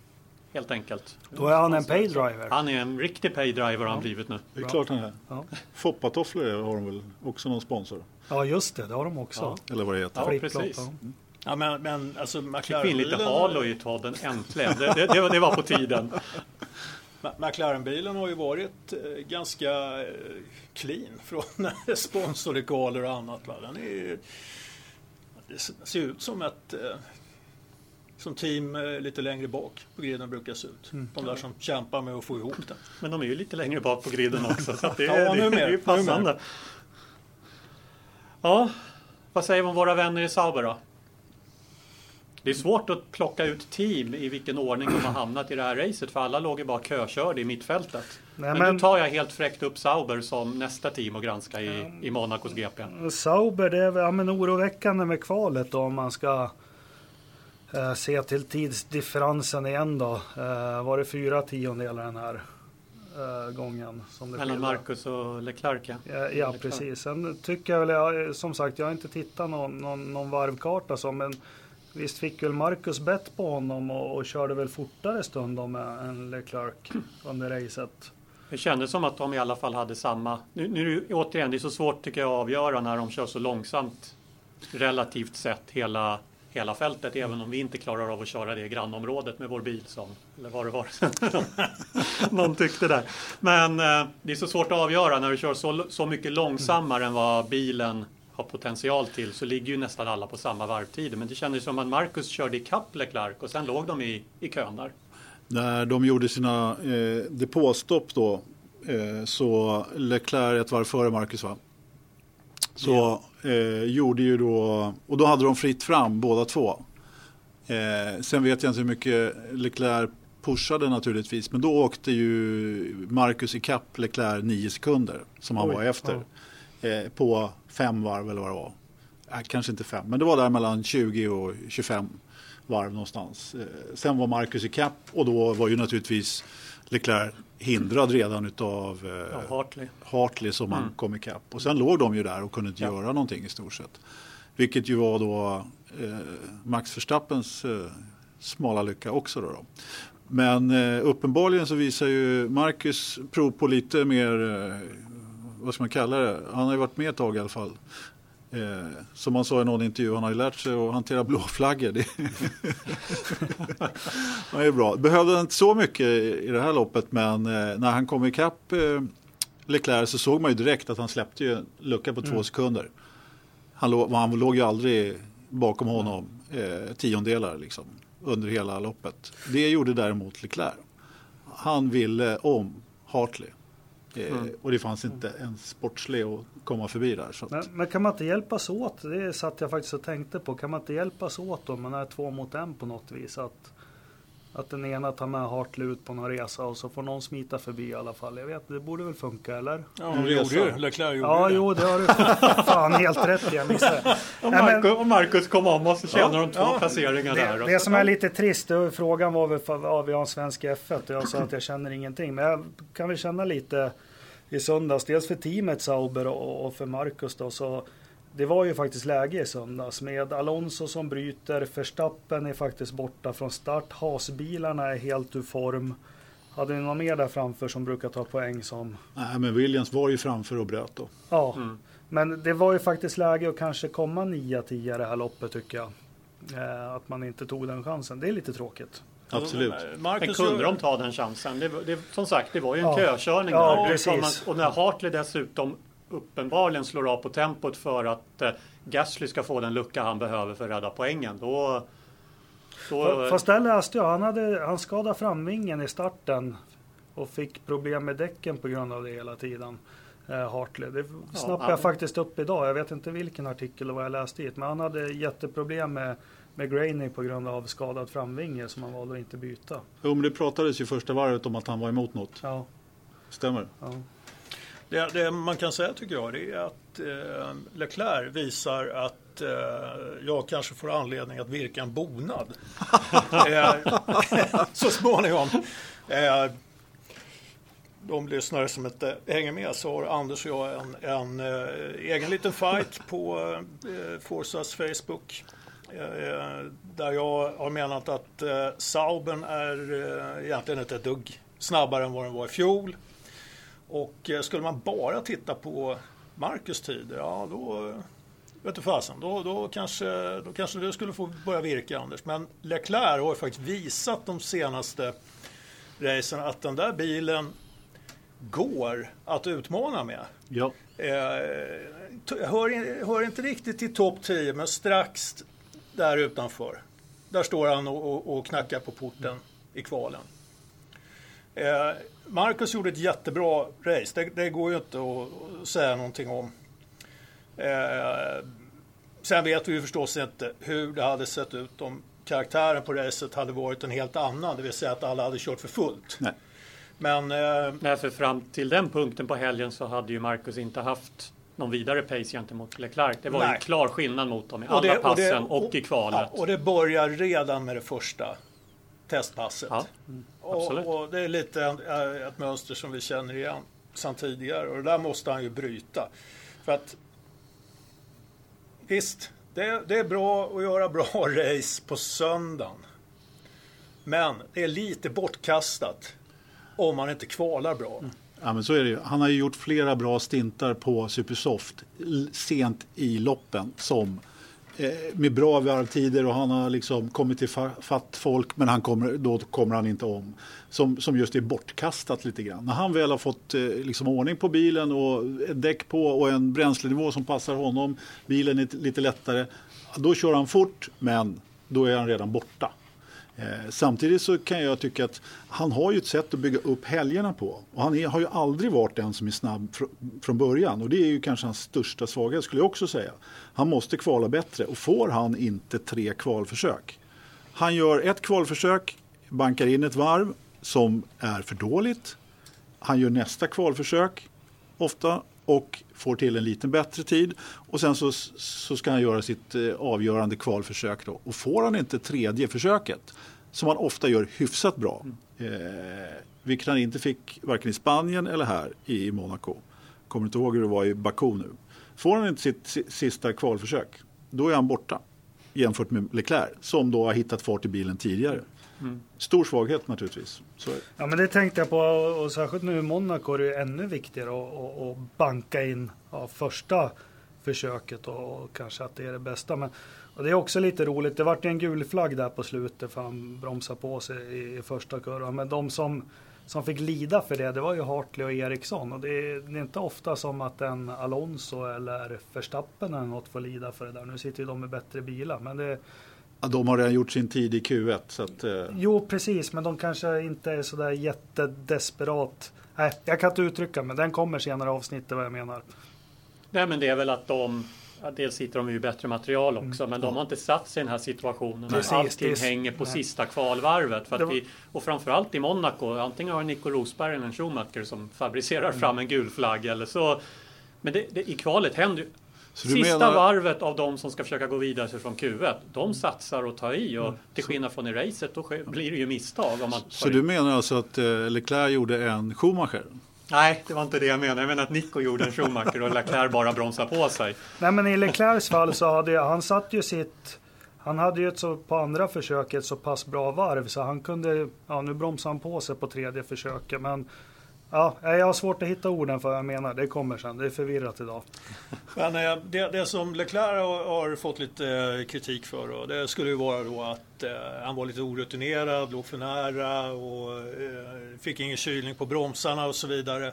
Helt enkelt. Då är han en paydriver. Han är en riktig paydriver har han blivit nu. Det är klart han är. Ja. Foppatofflor har de väl också någon sponsor? Ja just det har de också. Ja. Eller vad det heter. Ja, precis. Mm. Ja, men alltså McLaren fick in lite halo i podden äntligen. Det var på tiden. McLaren-bilen har ju varit ganska clean från sponsorrekaler och annat. Den är, det ser ut som ett som team lite längre bak på griden brukar se ut. De där som kämpar med att få ihop den. Men de är ju lite längre bak på griden också. Så det är, ja, det är ju passande. Nu ja, vad säger man våra vänner i Sauber då? Det är svårt att plocka ut team i vilken ordning de har hamnat i det här racet. För alla låg ju bara kökörd i mittfältet. Nej, men nu tar jag helt fräckt upp Sauber som nästa team att granska i Monacos GP. Sauber, det är väl oroväckande med kvalet då, om man ska se till tidsdifferensen igen då. Var det 4 tiondelar den här gången? Som det mellan Marcus och Leclerc. Ja, Leclerc. Precis. Sen tycker jag väl, som sagt, jag har inte tittat någon varvkarta så, men visst fick väl Marcus bett på honom och körde väl fortare stundom än Leclerc under racet. Det kändes som att de i alla fall hade samma. Nu återigen, det är så svårt tycker jag att avgöra när de kör så långsamt relativt sett hela fältet, även om vi inte klarar av att köra det i grannområdet med vår bil som, eller vad det var någon tyckte där. Men det är så svårt att avgöra när du kör så mycket långsammare än vad bilen har potential till, så ligger ju nästan alla på samma varvtid. Men det kändes som att Marcus körde i kapp Leclerc och sen låg de i kön där. När de gjorde sina depåstopp då, så Leclerc ett varv före Marcus, va? Så gjorde ju då, och då hade de fritt fram båda två. Sen vet jag inte hur mycket Leclerc pushade naturligtvis, men då åkte ju Marcus i kapp Leclerc 9 sekunder som han var efter. Ja. På 5 varv eller vad det var. Kanske inte 5, men det var där mellan 20 och 25 varv någonstans. Sen var Marcus i kapp och då var ju naturligtvis Leclerc hindrad redan utav Hartley som han kom i kapp. Och sen låg de ju där och kunde inte göra någonting i stort sett. Vilket ju var då Max Verstappens smala lycka också då. Men uppenbarligen så visar ju Marcus prov på lite mer, vad ska man kalla det? Han har ju varit med ett tag i alla fall. Som man sa i någon intervju, han har ju lärt sig att hantera blå flaggor. Det är bra. Behövde inte så mycket i det här loppet, men när han kom i kapp Leclerc så såg man ju direkt att han släppte ju en lucka på 2 sekunder. Han låg ju aldrig bakom honom 10 tiondelar liksom, under hela loppet. Det gjorde däremot Leclerc. Han ville om Hartley. Och det fanns inte en sportslig att komma förbi där. Så att men kan man inte hjälpas åt? Det satt jag faktiskt och tänkte på. Kan man inte hjälpas åt om man är 2 mot 1 på något vis? Att den ena tar med Hartley ut på någon resa och så får någon smita förbi i alla fall. Jag vet, det borde väl funka, eller? Ja, de gjorde Leclerc gjorde det. Jo, det har du fan helt rätt i. Jag missade. Och Marcus kom om och så tjänar de 2 placeringar där. Det som är lite trist, frågan var väl vi har en svensk F1 och jag sa att jag känner ingenting. Men jag kan väl känna lite i söndags, dels för teamet Sauber och för Marcus då, så det var ju faktiskt läge i söndags med Alonso som bryter, Verstappen är faktiskt borta från start, Haas-bilarna är helt ur form. Hade ni någon mer där framför som brukar ta poäng som? Nej, men Williams var ju framför och bröt då. Ja, men det var ju faktiskt läge att kanske komma 9-10 i det här loppet tycker jag. Att man inte tog den chansen, det är lite tråkigt. Absolut. Men kunde de ta den chansen? Det, som sagt, det var ju en kökörning. Ja, precis. Och när Hartley dessutom uppenbarligen slår av på tempot för att Gasly ska få den lucka han behöver för att rädda poängen. Fast där läste jag, han skadade framvingen i starten och fick problem med däcken på grund av det hela tiden. Hartley. Det snappade jag faktiskt upp idag. Jag vet inte vilken artikel och vad jag läste i, men han hade jätteproblem med graining på grund av skadad framvinge som han valde att inte byta. Jo, men det pratades ju första varvet om att han var emot något. Ja. Stämmer. Ja. Det man kan säga tycker jag är att Leclerc visar att jag kanske får anledning att virka en bonad så småningom. De lyssnare som inte hänger med så har Anders och jag en egen liten fight på Forsas Facebook. Där jag har menat att Saubern är egentligen inte ett dugg snabbare än vad den var i fjol. Och skulle man bara titta på Marcus tid, ja då vet du fasen, då kanske det skulle få börja virka, Anders. Men Leclerc har faktiskt visat de senaste racen att den där bilen går att utmana med. Ja. Hör inte riktigt till topp 10, men strax där utanför. Där står han och knackar på porten i kvalen. Marcus gjorde ett jättebra race. Det går ju inte att säga någonting om. Sen vet vi ju förstås inte hur det hade sett ut om karaktären på racet hade varit en helt annan. Det vill säga att alla hade kört för fullt. Nej. Men för fram till den punkten på helgen så hade ju Marcus inte haft någon vidare pace gentemot Leclerc. Det var en klar skillnad mot dem i alla passen och i kvalet. Ja, och det börjar redan med det första testpasset. Ja, och det är lite ett mönster som vi känner igen sedan tidigare. Och det där måste han ju bryta. För att visst, det är bra att göra bra race på söndagen. Men det är lite bortkastat om man inte kvalar bra. Mm. Ja, men så är det ju. Han har ju gjort flera bra stintar på Supersoft sent i loppen som med bra varvtider, och han har liksom kommit till fatt folk, men då kommer han inte om. Som just är bortkastat lite grann. När han väl har fått liksom ordning på bilen och däck på och en bränslenivå som passar honom, bilen är lite lättare, då kör han fort, men då är han redan borta. Samtidigt så kan jag tycka att han har ju ett sätt att bygga upp helgerna på, och han har ju aldrig varit den som är snabb från början, och det är ju kanske hans största svaghet, skulle jag också säga. Han måste kvala bättre, och får han inte 3 kvalförsök. Han gör ett kvalförsök, bankar in ett varv som är för dåligt. Han gör nästa kvalförsök ofta och får till en liten bättre tid, och sen så ska han göra sitt avgörande kvalförsök då. Och får han inte tredje försöket, som han ofta gör hyfsat bra, vilket han inte fick varken i Spanien eller här i Monaco. Kommer inte ihåg hur det var i Baku nu. Får han inte sitt sista kvalförsök, då är han borta jämfört med Leclerc, som då har hittat fart i bilen tidigare. Mm. Stor svaghet naturligtvis. Så. Ja, men det tänkte jag på, och särskilt nu i Monaco är det ännu viktigare att banka in första försöket och kanske att det är det bästa. Men, och det är också lite roligt, det vart en gul flagg där på slutet för han bromsade på sig i första kurvan. Men de som fick lida för det var ju Hartley och Eriksson, och det är inte ofta som att en Alonso eller Verstappen eller något får lida för det där. Nu sitter ju de med bättre bilar, men det... Ja, de har redan gjort sin tid i Q1. Så att, Jo, precis. Men de kanske inte är så där jättedesperat. Nej, jag kan inte uttrycka, men den kommer senare avsnittet vad jag menar. Nej, men det är väl att de... Dels sitter de ju bättre material också, men de har inte satt sig i den här situationen. Precis, allting hänger på sista kvalvarvet. För att och framförallt i Monaco, antingen har Nico Rosberg eller en Schumacher som fabricerar fram en gul flagg eller så. Men i kvalet händer ju... Så sista varvet av de som ska försöka gå vidare från Q1, de satsar och tar i, och till skillnad från i racet då blir det ju misstag. Om man så du menar alltså att Leclerc gjorde en Schumacher? Nej, det var inte det jag menade. Jag menar att Nico gjorde en Schumacher och Leclerc bara bromsade på sig. Nej, men i Leclercs fall så hade han på andra försöket så pass bra varv så han kunde, nu bromsade han på sig på tredje försöket, men ja, jag har svårt att hitta orden för vad jag menar. Det kommer sen, det är förvirrat idag. Men det som Leclerc har fått lite kritik för då, det skulle ju vara då att han var lite orutinerad, låg för nära och fick ingen kylning på bromsarna och så vidare.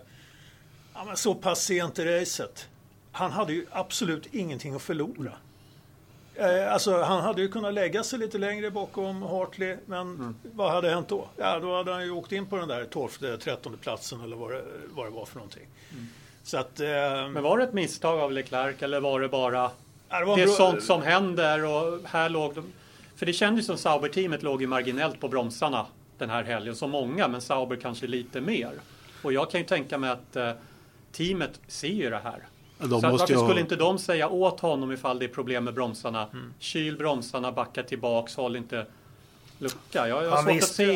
Ja, men så pass sent i racet. Han hade ju absolut ingenting att förlora. Han hade ju kunnat lägga sig lite längre bakom Hartley, men vad hade hänt då? Ja, då hade han ju åkt in på den där 12-13 platsen eller vad det var för någonting. Mm. Så att, men var det ett misstag av Leclerc eller var det bara det är sånt som händer? Och här låg de, för det kändes som Sauber-teamet låg ju marginellt på bromsarna den här helgen, så många, men Sauber kanske lite mer. Och jag kan ju tänka mig att teamet ser ju det här. Så varför skulle inte de säga åt honom ifall det är problem med bromsarna? Mm. Kyl bromsarna, backa tillbaks, håll inte lucka.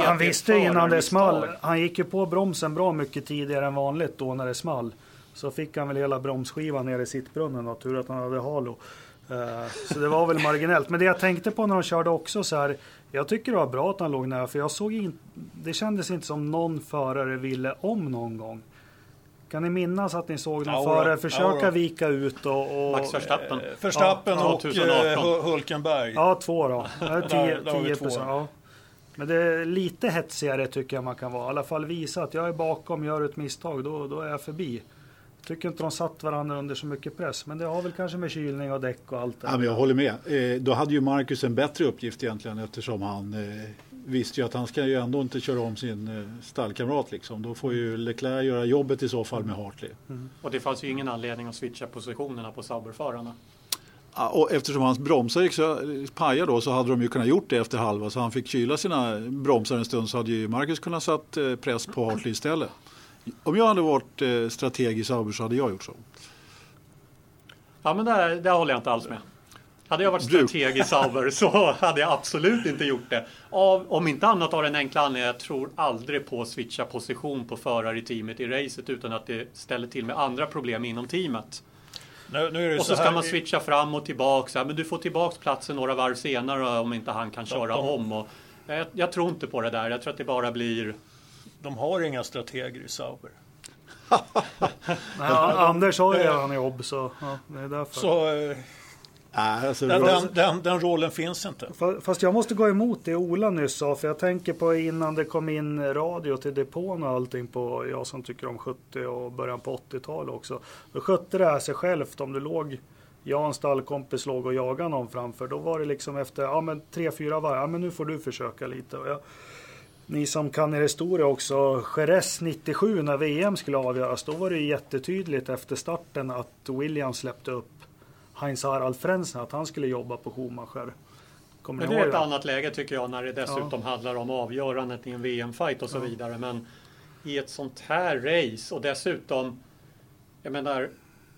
Han visste ju innan det small. Han gick ju på bromsen bra mycket tidigare än vanligt då när det small. Så fick han väl hela bromsskivan nere i sittbrunnen. Och tur att han hade halo. Så det var väl marginellt. Men det jag tänkte på när de körde också så här. Jag tycker det var bra att han låg nära. För det kändes inte som någon förare ville om någon gång. Kan ni minnas att ni såg dem före försöka vika ut och Max Verstappen, och Hulkenberg? Ja, 2 då. 10%. Ja. Men det är lite hetsigare tycker jag man kan vara. I alla fall visa att jag är bakom, gör ett misstag, då är jag förbi. Jag tycker inte de satt varandra under så mycket press. Men det har väl kanske med kylning och däck och allt. Ja, men jag håller med. Då hade ju Marcus en bättre uppgift egentligen, eftersom han visste ju att han ska ju ändå inte köra om sin stallkamrat. Liksom. Då får ju Leclerc göra jobbet i så fall med Hartley. Mm. Och det fanns ju ingen anledning att switcha positionerna på Sauberförarna. Ja, och eftersom hans bromsar gick så pajade då, så hade de ju kunnat gjort det efter halva. Så han fick kyla sina bromsar en stund, så hade ju Marcus kunnat satt press på Hartley istället. Om jag hade varit strateg i Sauber så hade jag gjort så. Ja, men där håller jag inte alls med. Hade jag varit strateg i Sauber så hade jag absolut inte gjort det. Om inte annat av den enkla anledningen, jag tror aldrig på att switcha position på förare i teamet i racet utan att det ställer till med andra problem inom teamet. Nu är det och så ska man switcha fram och tillbaka. Så här, men du får tillbaka platsen några varv senare om inte han kan köra om. Och, jag tror inte på det där. Jag tror att det bara blir... De har inga strateger i Sauber. Anders har ju redan jobb, så det är därför. Så, den rollen finns inte. Fast jag måste gå emot det Ola nyss sa, för jag tänker på innan det kom in radio till depån och allting på, jag som tycker om 70 och början på 80-talet också. Då skötte det här sig självt om du låg... Jag och en stallkompis låg och jagade någon framför. Då var det liksom efter 3-4 varv, men nu får du försöka lite. Och ni som kan er historia också, Jerez 97 när VM skulle avgöras, då var det jättetydligt efter starten att Williams släppte upp Heinz Harald Frentzen, att han skulle jobba på Schumacher. Men det är ett annat läge tycker jag, när det dessutom handlar om avgörandet i en VM-fight och så vidare. Men i ett sånt här race, och dessutom, jag menar,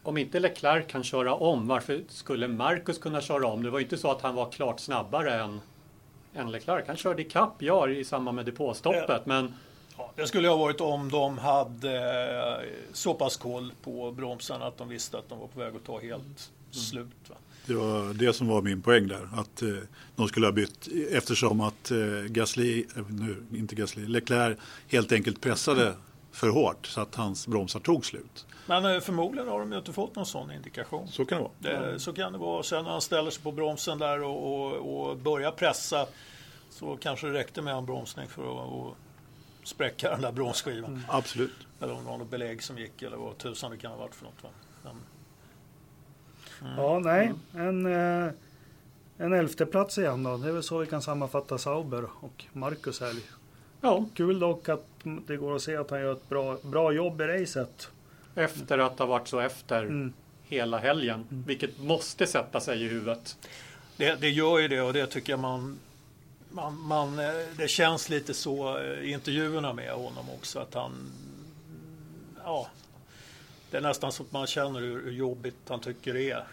om inte Leclerc kan köra om, varför skulle Marcus kunna köra om? Det var ju inte så att han var klart snabbare än Leclerc. Han körde i kapp, i samband med depåstoppet. Men... Ja, det skulle ha varit om de hade så pass koll på bromsarna att de visste att de var på väg att ta helt slut. Va? Det var det som var min poäng där. Att de skulle ha bytt, eftersom att Leclerc helt enkelt pressade för hårt så att hans bromsar tog slut. Men förmodligen har de ju inte fått någon sån indikation. Så kan det vara. Så kan det vara. Sen när han ställer sig på bromsen där och börjar pressa, så kanske det räckte med en bromsning för att spräcka den där bromsskivan. Mm. Absolut. Eller om det var något belägg som gick eller vad tusan det kan ha varit för något. Va? En 11:e plats igen då. Det är väl så vi kan sammanfatta Sauber och Marcus Helg. Ja. Kul dock att det går att se att han gör ett bra jobb i racet. Efter att ha varit så efter hela helgen. Vilket måste sätta sig i huvudet. Det gör ju det, och det tycker jag man det känns lite så i intervjuerna med honom också. Att han, det är nästan så att man känner hur jobbigt han tycker det är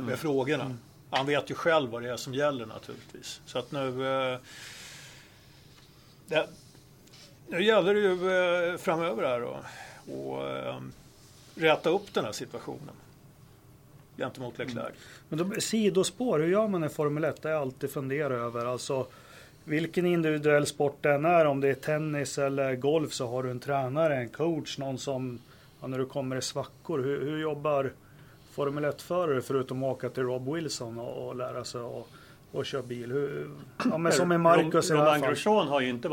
med frågorna. Mm. Han vet ju själv vad det är som gäller naturligtvis. Så att nu gäller det ju framöver här då. Och räta upp den här situationen gentemot Leclerc. Men då, sidospår, hur gör man i Formel 1? Det är alltid fundera över. Alltså, vilken individuell sport den är, om det är tennis eller golf, så har du en tränare, en coach, någon som, när du kommer i svackor. Hur jobbar Formel 1-förare förutom att åka till Rob Wilson och lära sig och köra bil? Som är Marcus i alla fall. Romain Grosjean har ju inte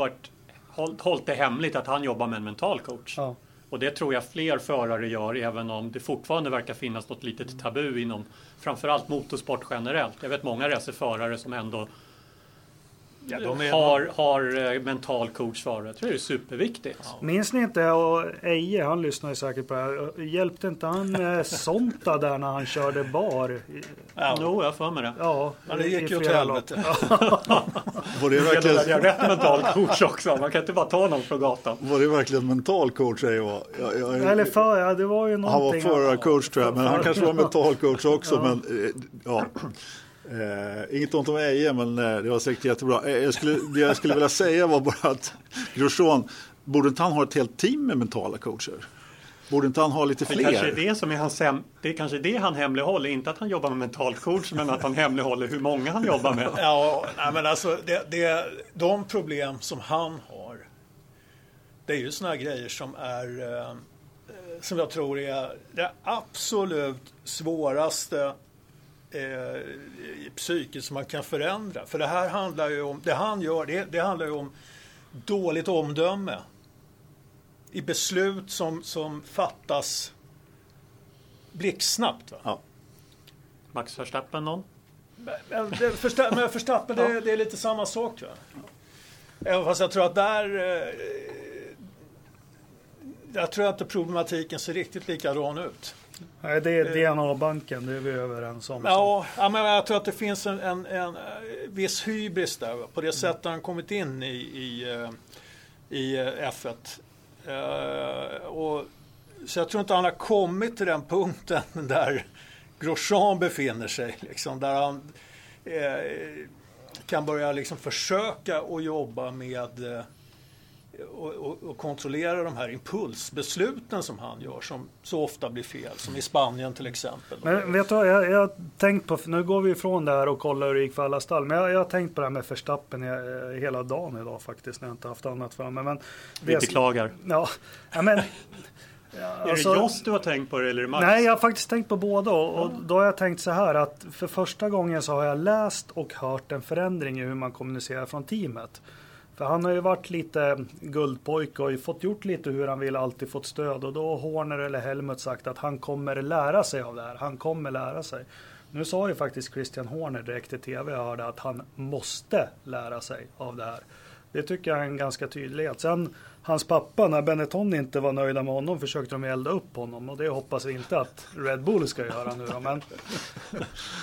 hållit det hemligt att han jobbar med en mental coach. Ja. Och det tror jag fler förare gör, även om det fortfarande verkar finnas något litet tabu inom framförallt motorsport generellt. Jag vet många racerförare som ändå har mental coach för. Jag tror det är superviktigt. Ja. Minns ni inte, och Eje, han lyssnar ju säkert på det. Hjälpte inte han Sonta där när han körde bar? Jag får med det. Ja, men det gick ju åt helvete. Var det verkligen... Jag är rätt mental coach också. Man kan inte bara ta någon från gatan. Var det verkligen mental coach? Eller det var ju någonting. Han var förarcoach tror jag, men han kanske var mental coach också. Inget ont om Eje, men det var säkert jättebra. Det jag skulle vilja säga var bara att Grosjean, borde inte han ha ett helt team med mentala coacher? Borde inte han ha lite fler? Det är kanske det han hemlighåller. Inte att han jobbar med mental coach, men att han hemlighåller hur många han jobbar med. De problem som han har, det är ju såna här grejer som är som jag tror är det absolut svåraste psykiskt som man kan förändra. För det här handlar ju om, det han gör, det handlar ju om dåligt omdöme i beslut som fattas blixtsnabbt. Va? Ja. Max Verstappen någon? Men Verstappen, det är lite samma sak. Va? Även fast jag tror att jag tror att problematiken ser riktigt likadan ut. Nej, det är DNA-banken, det är vi överens om. Ja, men jag tror att det finns en viss hybris där. Va? På det sättet han kommit in i F1. Så jag tror inte han har kommit till den punkten där Grosjean befinner sig. Liksom, där han kan börja liksom försöka och jobba med och kontrollera de här impulsbesluten som han gör, som så ofta blir fel, som i Spanien till exempel. Men vet du, jag har tänkt på, nu går vi ifrån det här och kollar hur det gick för alla stall, men jag har tänkt på det här med Verstappen hela dagen idag faktiskt, när jag inte haft annat framme. Men vi klagar. Ja, men... Alltså, är det Joss du har tänkt på det, eller är det Max? Nej, jag har faktiskt tänkt på båda och då har jag tänkt så här att för första gången så har jag läst och hört en förändring i hur man kommunicerar från teamet. För han har ju varit lite guldpojk och fått gjort lite hur han vill, alltid fått stöd. Och då har Horner eller Helmut sagt att han kommer lära sig av det här. Han kommer lära sig. Nu sa ju faktiskt Christian Horner direkt i tv, jag hörde, att han måste lära sig av det här. Det tycker jag är en ganska tydlighet. Sen hans pappa, när Benetton inte var nöjda med honom, försökte de elda upp honom. Och det hoppas vi inte att Red Bull ska göra nu.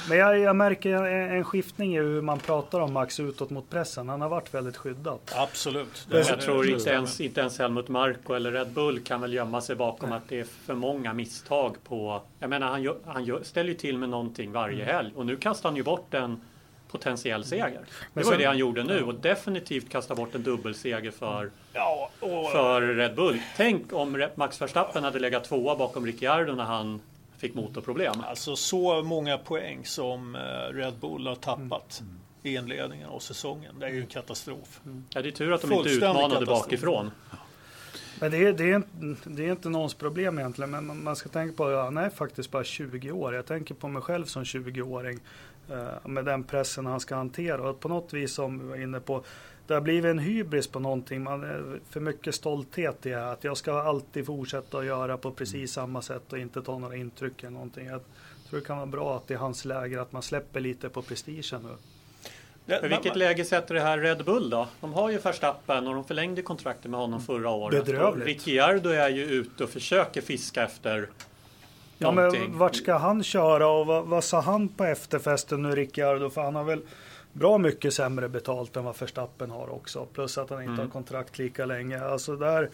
Men jag märker en skiftning i hur man pratar om Max utåt mot pressen. Han har varit väldigt skyddad. Absolut. Jag tror inte ens Helmut Marko eller Red Bull kan väl gömma sig bakom att det är för många misstag på... Jag menar, han ställer ju till med någonting varje helg. Och nu kastar han ju bort en potentiell seger. Men det var ju det han gjorde nu, och definitivt kasta bort en dubbelseger för Red Bull. Tänk om Max Verstappen hade legat tvåa bakom Ricardo när han fick motorproblem. Alltså så många poäng som Red Bull har tappat i inledningen av säsongen. Det är ju en katastrof. Ja, det är tur att de inte utmanade bakifrån. Men det är inte någons problem egentligen, men man ska tänka på att han är faktiskt bara 20 år. Jag tänker på mig själv som 20-åring med den pressen han ska hantera. Och på något vis, som vi var inne på, det har blivit en hybris på någonting. Man är för mycket stolthet i att jag ska alltid fortsätta att göra på precis samma sätt och inte ta några intryck eller någonting. Jag tror det kan vara bra att i hans läger att man släpper lite på prestigen nu. För vilket läge sätter det här Red Bull då? De har ju Verstappen och de förlängde kontrakten med honom förra året. Bedrövligt. Ricciardo är ju ute och försöker fiska efter någonting. Men vart ska han köra och vad sa han på efterfesten nu, Ricciardo? För han har väl bra mycket sämre betalt än vad Verstappen har också. Plus att han inte har kontrakt lika länge. Alltså där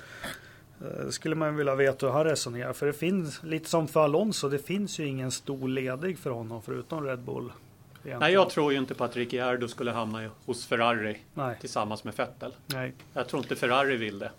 skulle man vilja veta hur han resonerar. För det finns, lite som för Alonso, det finns ju ingen stor ledig för honom förutom Red Bull. Nej, jag tror ju inte på att Ricciardo skulle hamna hos Ferrari tillsammans med Vettel. Nej. Jag tror inte Ferrari vill det.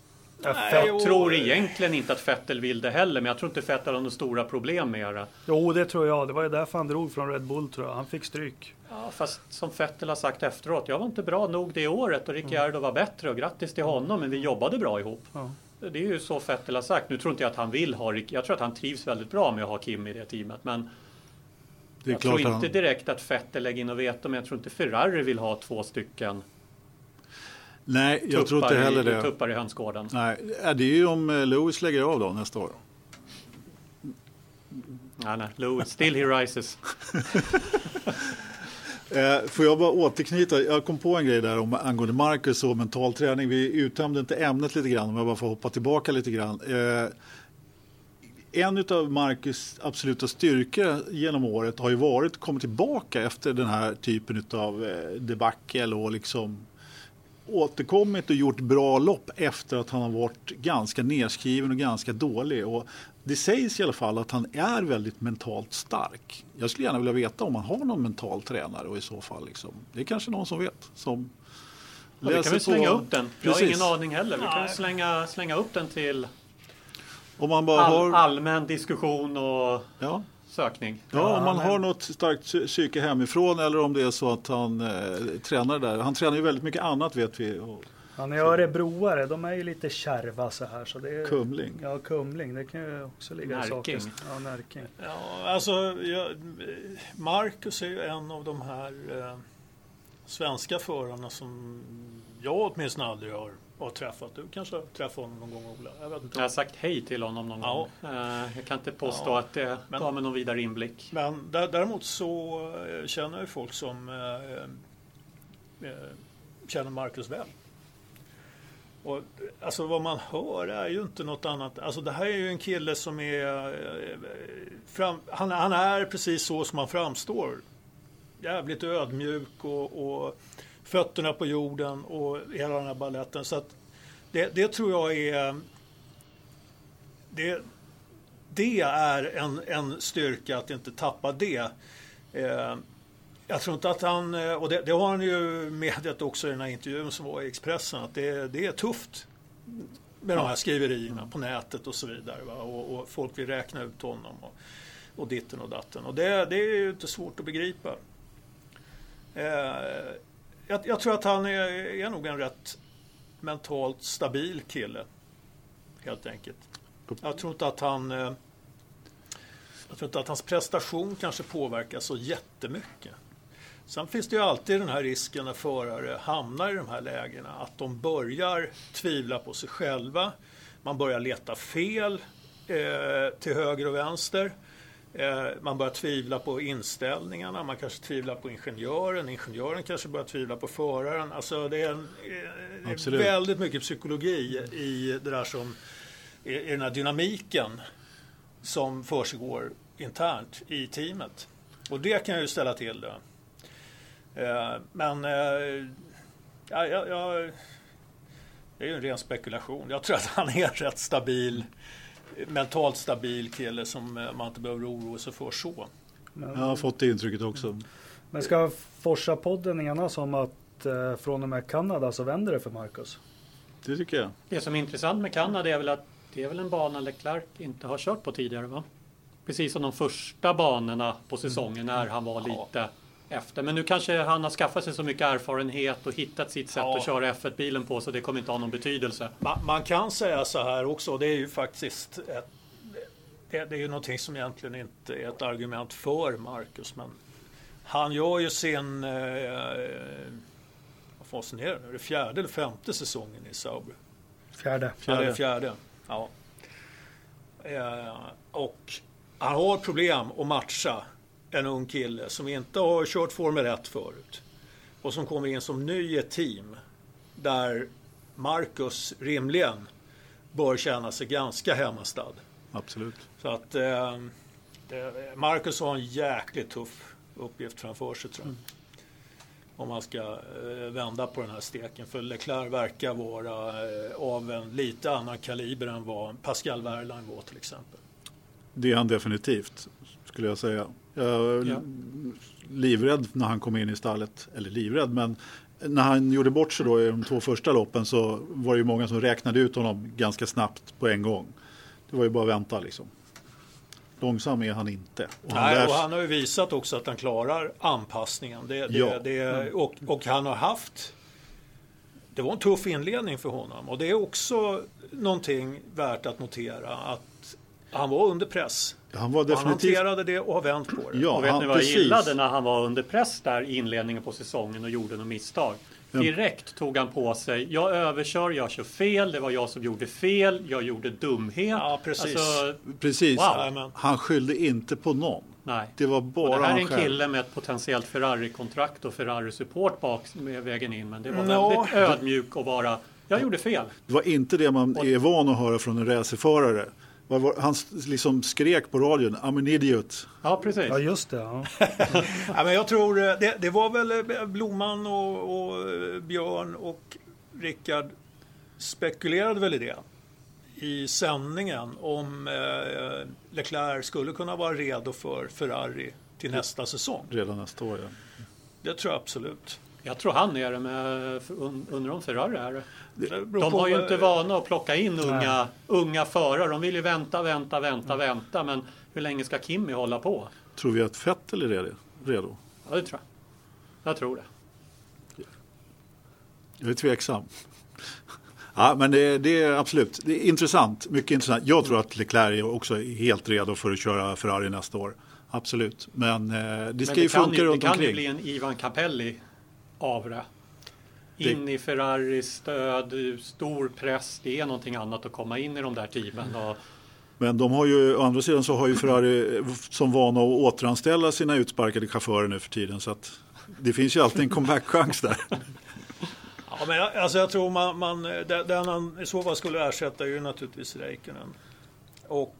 Jag tror egentligen inte att Vettel vill det heller, men jag tror inte Vettel har några stora problem med det. Jo, det tror jag. Det var ju därför han drog från Red Bull, tror jag. Han fick stryk. Ja, fast som Vettel har sagt efteråt, jag var inte bra nog det året och Ricciardo var bättre och grattis till honom, men vi jobbade bra ihop. Ja. Det är ju så Vettel har sagt. Nu tror inte jag att han vill ha Ricciardo. Jag tror att han trivs väldigt bra med att ha Kim i det teamet, men jag tror inte direkt att Vettel lägger in och veto, men jag tror inte Ferrari vill ha två stycken. Nej, jag tror inte heller det. Tuppar i hönsgården. Nej, det är ju om Lewis lägger av då nästa år. Nej, Lewis, still he rises. Får jag bara återknyta, jag kom på en grej där om angående Marcus och mental träning. Vi uttömde inte ämnet lite grann, om jag bara får hoppa tillbaka lite grann. En av Marcus absoluta styrkor genom året har ju varit att komma tillbaka efter den här typen av debacle och liksom återkommit och gjort bra lopp efter att han har varit ganska nedskriven och ganska dålig. Och det sägs i alla fall att han är väldigt mentalt stark. Jag skulle gärna vilja veta om han har någon mental tränare, och i så fall liksom, det är kanske någon som vet, som läser. Vi kan väl slänga upp den. Jag har ingen aning heller. Vi kan slänga upp den till... Om man bara har... allmän diskussion och sökning. Ja, om man har något starkt psyke hemifrån, eller om det är så att han tränar där. Han tränar ju väldigt mycket annat, vet vi. Och... Han är örebroare, de är ju lite kärva så här. Så det är, Kumling. Ja, Kumling, det kan ju också ligga i saken. Ja, Närking. Ja, alltså, Marcus är ju en av de här svenska förarna som jag åtminstone aldrig har träffat. Du kanske har träffat honom någon gång, Ola? Jag vet inte. Jag har sagt hej till honom någon gång. Jag kan inte påstå att det gav mig någon vidare inblick. Men däremot så känner jag ju folk som känner Marcus väl. Och, alltså vad man hör är ju inte något annat. Alltså det här är ju en kille som är han är precis så som han framstår. Jävligt ödmjuk och fötterna på jorden och hela den här balletten. Så att det tror jag är det är en styrka att inte tappa det. Jag tror inte att han, och det har han ju mediet också i den här intervjun som var i Expressen, att det är tufft med de här skriverierna på nätet och så vidare. Va? Och folk vill räkna ut honom och ditten och datten. Och det är ju inte svårt att begripa. Jag tror att han är nog en rätt mentalt stabil kille, helt enkelt. Jag tror inte att hans prestation kanske påverkar så jättemycket. Sen finns det ju alltid den här risken när förare hamnar i de här lägena. Att de börjar tvivla på sig själva. Man börjar leta fel till höger och vänster. Man börjar tvivla på inställningarna. Man kanske tvivlar på ingenjören. Ingenjören kanske börjar tvivla på föraren. Alltså det är väldigt mycket psykologi i det där som i den här dynamiken som försiggår internt i teamet. Och det kan jag ju ställa till det. Men det är ju en ren spekulation. Jag tror att han är rätt stabil, mentalt stabil kille som man inte behöver oroa sig för så. Men, jag har fått det intrycket också. Men ska Forsa-podden enas om att från och med Kanada så vänder det för Marcus? Det tycker jag. Det som är intressant med Kanada är väl att det är väl en bana Leclerc inte har kört på tidigare, va? Precis som de första banorna på säsongen när han var lite efter. Men nu kanske han har skaffat sig så mycket erfarenhet och hittat sitt sätt att köra F1-bilen på, så det kommer inte ha någon betydelse. Man kan säga så här också, det är ju faktiskt det är ju någonting som egentligen inte är ett argument för Marcus, men han gör ju sin vad får han ner nu? Det fjärde eller femte säsongen i Sauber. Fjärde. Ja. Och han har problem att matcha en ung kille som inte har kört Formel 1 förut och som kommer in som ny i ett team där Marcus rimligen bör känna sig ganska hemmastad. Absolut. Så att Marcus har en jäkligt tuff uppgift framför sig, tror jag. Om man ska vända på den här steken. För Leclerc verkar vara av en lite annan kaliber än vad Pascal Wehrlein var till exempel. Det är han definitivt, skulle jag säga. Livrädd när han kom in i stallet. Eller livrädd, men när han gjorde bort sig då i de två första loppen så var det ju många som räknade ut honom ganska snabbt på en gång. Det var ju bara att vänta liksom. Långsam är han inte. Och han har ju visat också att han klarar anpassningen. Och han har haft... Det var en tuff inledning för honom. Och det är också någonting värt att notera. Att han var under press. Han var definitivt... Han hanterade det och har vänt på det. Ja, och vet ni vad jag gillade när han var under press där i inledningen på säsongen och gjorde något misstag? Direkt tog han på sig, jag överkör, jag kör fel, det var jag som gjorde fel, jag gjorde dumhet. Ja, precis. Alltså, precis. Wow. Han skyllde inte på någon. Nej. Det var bara han själv. Det här är en kille med ett potentiellt Ferrari-kontrakt och Ferrari-support bak med vägen in, men det var väldigt ödmjuk och bara, jag gjorde fel. Det var inte det man är van att höra från en racerförare. Han liksom skrek på radion, I'm an idiot. Ja, precis. Ja, just det. Ja. Ja, men jag tror, det var väl Blomman och Björn och Rickard spekulerade väl i det i sändningen om Leclerc skulle kunna vara redo för Ferrari till nästa säsong. Redan nästa år, ja. Det tror jag absolut. Jag tror han är det, men undrar om Ferrari är det. De har ju inte vana att plocka in unga förare. De vill ju vänta. Men hur länge ska Kimi hålla på? Tror vi att Vettel är redo? Ja, det tror jag. Jag tror det. Jag är tveksam. Ja, men det är absolut, det är intressant, mycket intressant. Jag tror att Leclerc också är helt redo för att köra Ferrari nästa år. Absolut, men det ska ju funka runt omkring. Det kan ju bli en Ivan Capelli av det. In i Ferraris stöd, stor press, det är någonting annat att komma in i de där teamen. Men de har ju, å andra sidan så har ju Ferrari som vana att återanställa sina utsparkade chaufförer nu för tiden. Så att det finns ju alltid en comeback-chans där. Ja, men jag tror den han i så fall skulle ersätta är ju naturligtvis Räikkönen. Och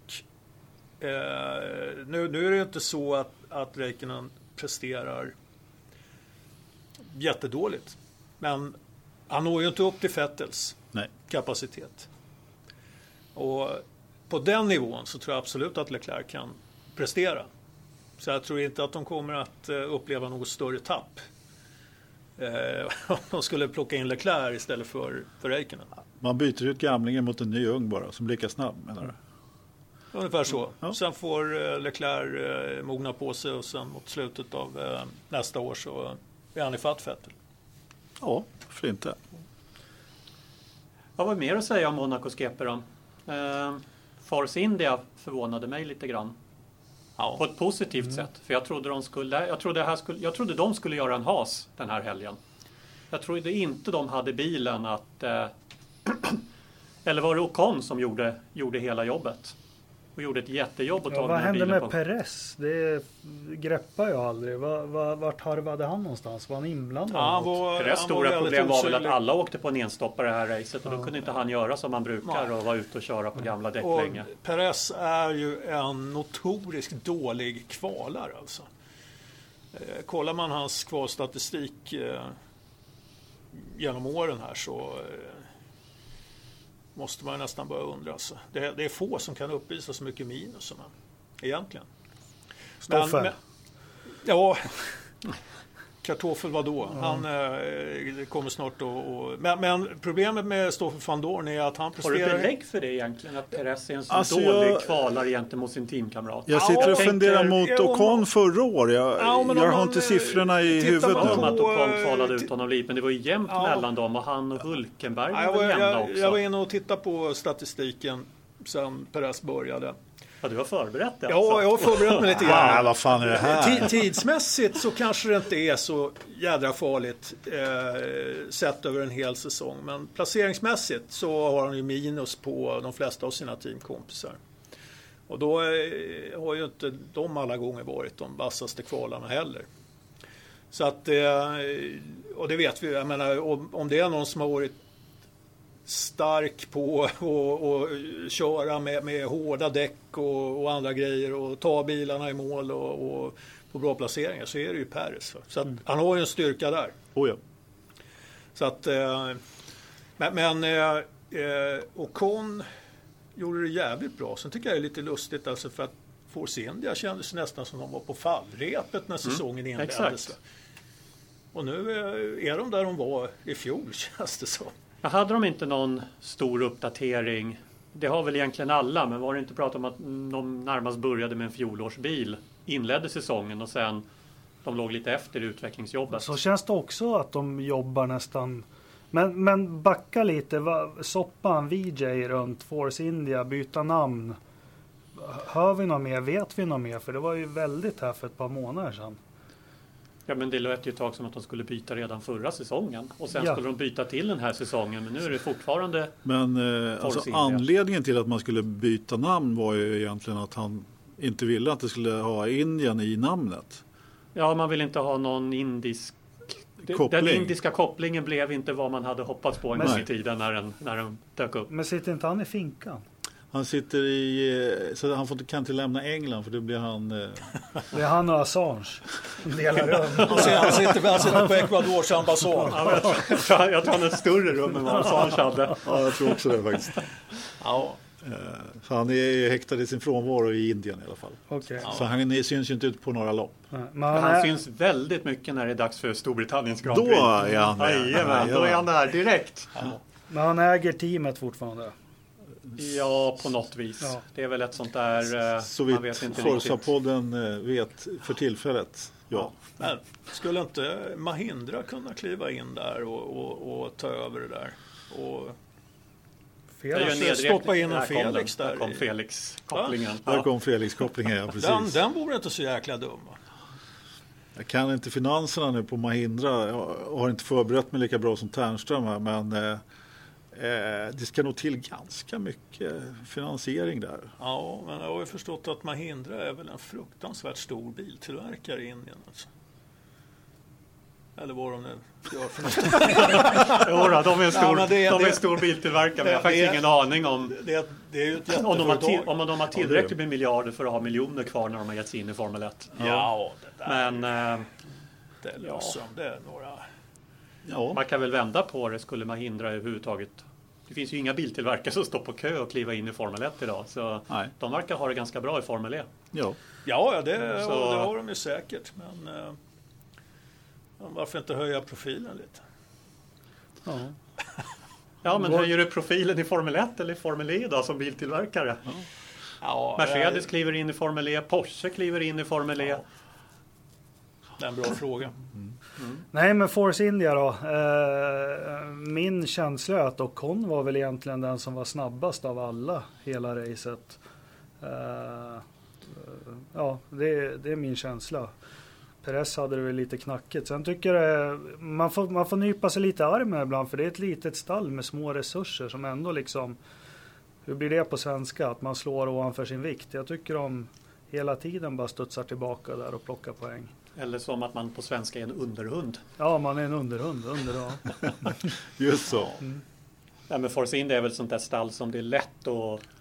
nu är det ju inte så att Räikkönen presterar jättedåligt. Men han når ju inte upp till Vettels kapacitet. Och på den nivån så tror jag absolut att Leclerc kan prestera. Så jag tror inte att de kommer att uppleva något större tapp. Om de skulle plocka in Leclerc istället för Räikkönen. Man byter ut gamlingen mot en ny ung bara som lika snabb, menar du? Ungefär så. Ja. Sen får Leclerc mogna på sig och sen mot slutet av nästa år så är han i fatt Vettel. Ja, för inte. Vad var mer att säga om Monacos GP då? Force India förvånade mig lite grann. Ja. På ett positivt sätt. För jag trodde de skulle göra en Haas den här helgen. Jag trodde inte de hade bilen att... eller var det Ocon som gjorde hela jobbet? Och gjorde ett jättejobb att ta den här bilen på. Vad hände med Pérez? Det greppar jag aldrig. Vart harvade han någonstans? Var han inblandad? Pérez stora problem var väl att alla åkte på en enstoppare det här racet. Och då kunde inte han göra som han brukar och vara ute och köra på gamla däck länge. Pérez är ju en notoriskt dålig kvalare alltså. Kollar man hans kvalstatistik genom åren här så... måste man nästan börja undra. Alltså. Det är få som kan uppvisa så mycket minus som han, egentligen. Stoffel? Ja, Kartoffel vadå? Mm. Han kommer snart att... Men problemet med Stoffel Vandoorne är att han presterar... Har du belägg för det egentligen? Att Pérez är en så dålig kvalare gentemot sin teamkamrat? Jag sitter och funderar mot Ocon förra år. Jag har inte siffrorna i huvudet. Jag har att Ocon kvalade ut honom lite, men det var ju jämnt mellan dem. Och han och Hulkenberg var jämna också. Jag var inne och tittade på statistiken sen Pérez började. Ja, du har förberett det alltså. Ja, jag har förberett mig lite grann. Vad fan är det här? Tidsmässigt så kanske det inte är så jädra farligt sett över en hel säsong. Men placeringsmässigt så har han ju minus på de flesta av sina teamkompisar. Och då har ju inte de alla gånger varit de vassaste kvalarna heller. Så att, och det vet vi, jag menar, om det är någon som har varit stark på och köra med hårda däck och andra grejer och ta bilarna i mål och på bra placeringar så är det ju Pérez. Så att, han har ju en styrka där. Oh ja. Så att Ocon gjorde det jävligt bra. Sen tycker jag det är lite lustigt alltså för att Force India kändes nästan som de var på fallrepet när säsongen inleddes. Exakt. Och nu är de där de var i fjol, känns det så. Jag hade de inte någon stor uppdatering? Det har väl egentligen alla, men var det inte prat om att de närmast började med en fjolårsbil, inledde säsongen och sen de låg lite efter utvecklingsjobbet? Så känns det också att de jobbar nästan... Men backa lite, soppan VJ runt Force India, byta namn. Hör vi något mer? Vet vi något mer? För det var ju väldigt här för ett par månader sedan. Ja, men det lät ju ett tag som att de skulle byta redan förra säsongen. Och sen skulle de byta till den här säsongen. Men nu är det fortfarande... Men alltså, anledningen till att man skulle byta namn var ju egentligen att han inte ville att det skulle ha Indien i namnet. Ja, man vill inte ha någon indisk... Koppling. Den indiska kopplingen blev inte vad man hade hoppats på en gång i tiden när den dök upp. Men sitter inte han i finkan? Han sitter i... Så han kan inte lämna England för då blir han... Det är han och Assange. Han sitter på Ecuadors ambassad. Jag tror han ett större rum än vad Assange hade. Ja, jag tror också det faktiskt. Ja. Så han är häktad i sin frånvaro i Indien i alla fall. Okay. Så han syns ju inte ut på några lopp. Men han syns väldigt mycket när det är dags för Storbritanniens Grand Prix. Då är han där. Då är han där direkt. Ja. Men han äger teamet fortfarande. Ja, på något vis. Ja. Det är väl ett sånt där... Så man vet inte Forza-podden vet för tillfället, ja. Men skulle inte Mahindra kunna kliva in där och ta över det där? Och Felix, stoppa in en Felix där. Kom Felix-kopplingen. Där kom Felix-kopplingen, ja, precis. Den vore inte så jäkla dum. Jag kan inte finanserna nu på Mahindra. Jag har inte förberett mig lika bra som Törnström här, men det ska nog till ganska mycket finansiering där. Ja, men jag har ju förstått att Mahindra är väl en fruktansvärt stor biltillverkare i Indien. Alltså. Eller vad de nu gör för något. De är en stor, stor biltillverkare. Men jag har faktiskt ingen aning om de har tillräckligt med miljarder för att ha miljoner kvar när de har gett sig in i Formel 1. Ja, det där. Men det löser de. Det är några... Ja. Man kan väl vända på det, skulle man hindra överhuvudtaget. Det finns ju inga biltillverkare som står på kö och kliva in i Formel 1 idag. Så nej. De verkar ha det ganska bra i Formel E. Ja, ja det har de ju säkert. Men varför inte höja profilen lite? Ja, ja, men höjer du profilen i Formel 1 eller i Formel E idag som biltillverkare? Ja. Ja, Mercedes kliver in i Formel E, Porsche kliver in i Formel E. Ja. Det är en bra fråga. Mm. Mm. Nej, men Force India då. Min känsla är att Ocon var väl egentligen den som var snabbast av alla hela racet. Ja, det är min känsla. Pérez hade det väl lite knackigt. Sen tycker jag man får nypa sig lite armen ibland, för det är ett litet stall med små resurser som ändå liksom, hur blir det på svenska? Att man slår ovanför sin vikt. Jag tycker de hela tiden bara studsar tillbaka där och plockar poäng. Eller som att man på svenska är en underhund. Ja, man är en underhund. Just så. Mm. Ja, men Force India är väl sånt där stall som det är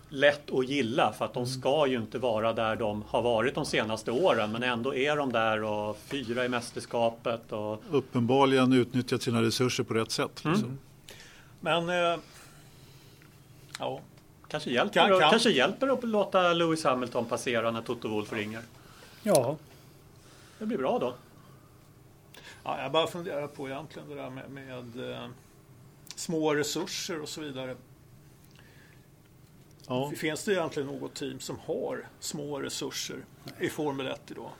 lätt att gilla, för att de ska ju inte vara där de har varit de senaste åren, men ändå är de där och fyra i mästerskapet. Och... uppenbarligen utnyttjat sina resurser på rätt sätt. Mm. Liksom. Men, ja, kanske hjälper att låta Lewis Hamilton passera när Toto Wolff ringer. Ja. Det blir bra då. Ja, jag bara funderar på egentligen det där med små resurser och så vidare. Ja. Finns det egentligen något team som har små resurser i Formel 1 idag?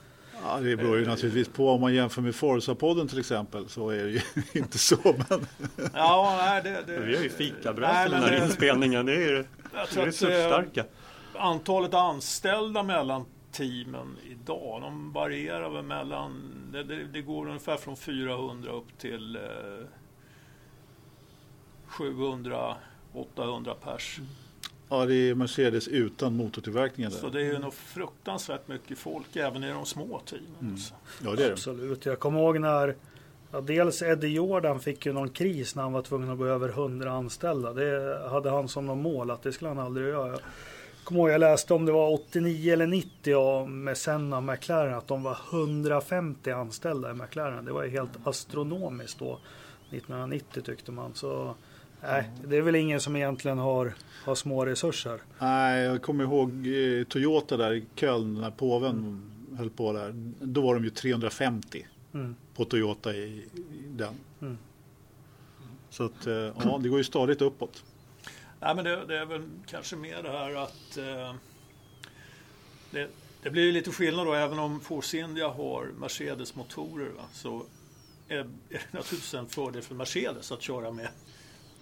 Ja, det beror ju naturligtvis på, om man jämför med Forza-podden till exempel, så är det ju inte så. Men... ja, nej, vi har ju fikabröd den här inspelningen, det är ju resursstarka. Antalet anställda mellan teamen idag, de varierar väl mellan, det går ungefär från 400 upp till 700-800 pers. Ja, det är Mercedes utan motortillverkningen där. Så det är ju nog fruktansvärt mycket folk även i de små teamen. Mm. Ja, det är det. Absolut. Jag kommer ihåg när dels Eddie Jordan fick ju någon kris när han var tvungen att gå över 100 anställda. Det hade han som någon mål att det skulle han aldrig göra. Jag läste om det var 89 eller 90 med Senna McLaren, att de var 150 anställda i McLaren. Det var ju helt astronomiskt då, 1990 tyckte man. Så nej, det är väl ingen som egentligen har små resurser. Nej, jag kommer ihåg Toyota där i Köln när påven höll på där. Då var de ju 350 på Toyota i den. Mm. Så att, ja, det går ju stadigt uppåt. Nej, men det är väl kanske mer det här att det blir ju lite skillnad då, även om Force India har Mercedes-motorer, va, så är det naturligtvis en fördel för Mercedes att köra med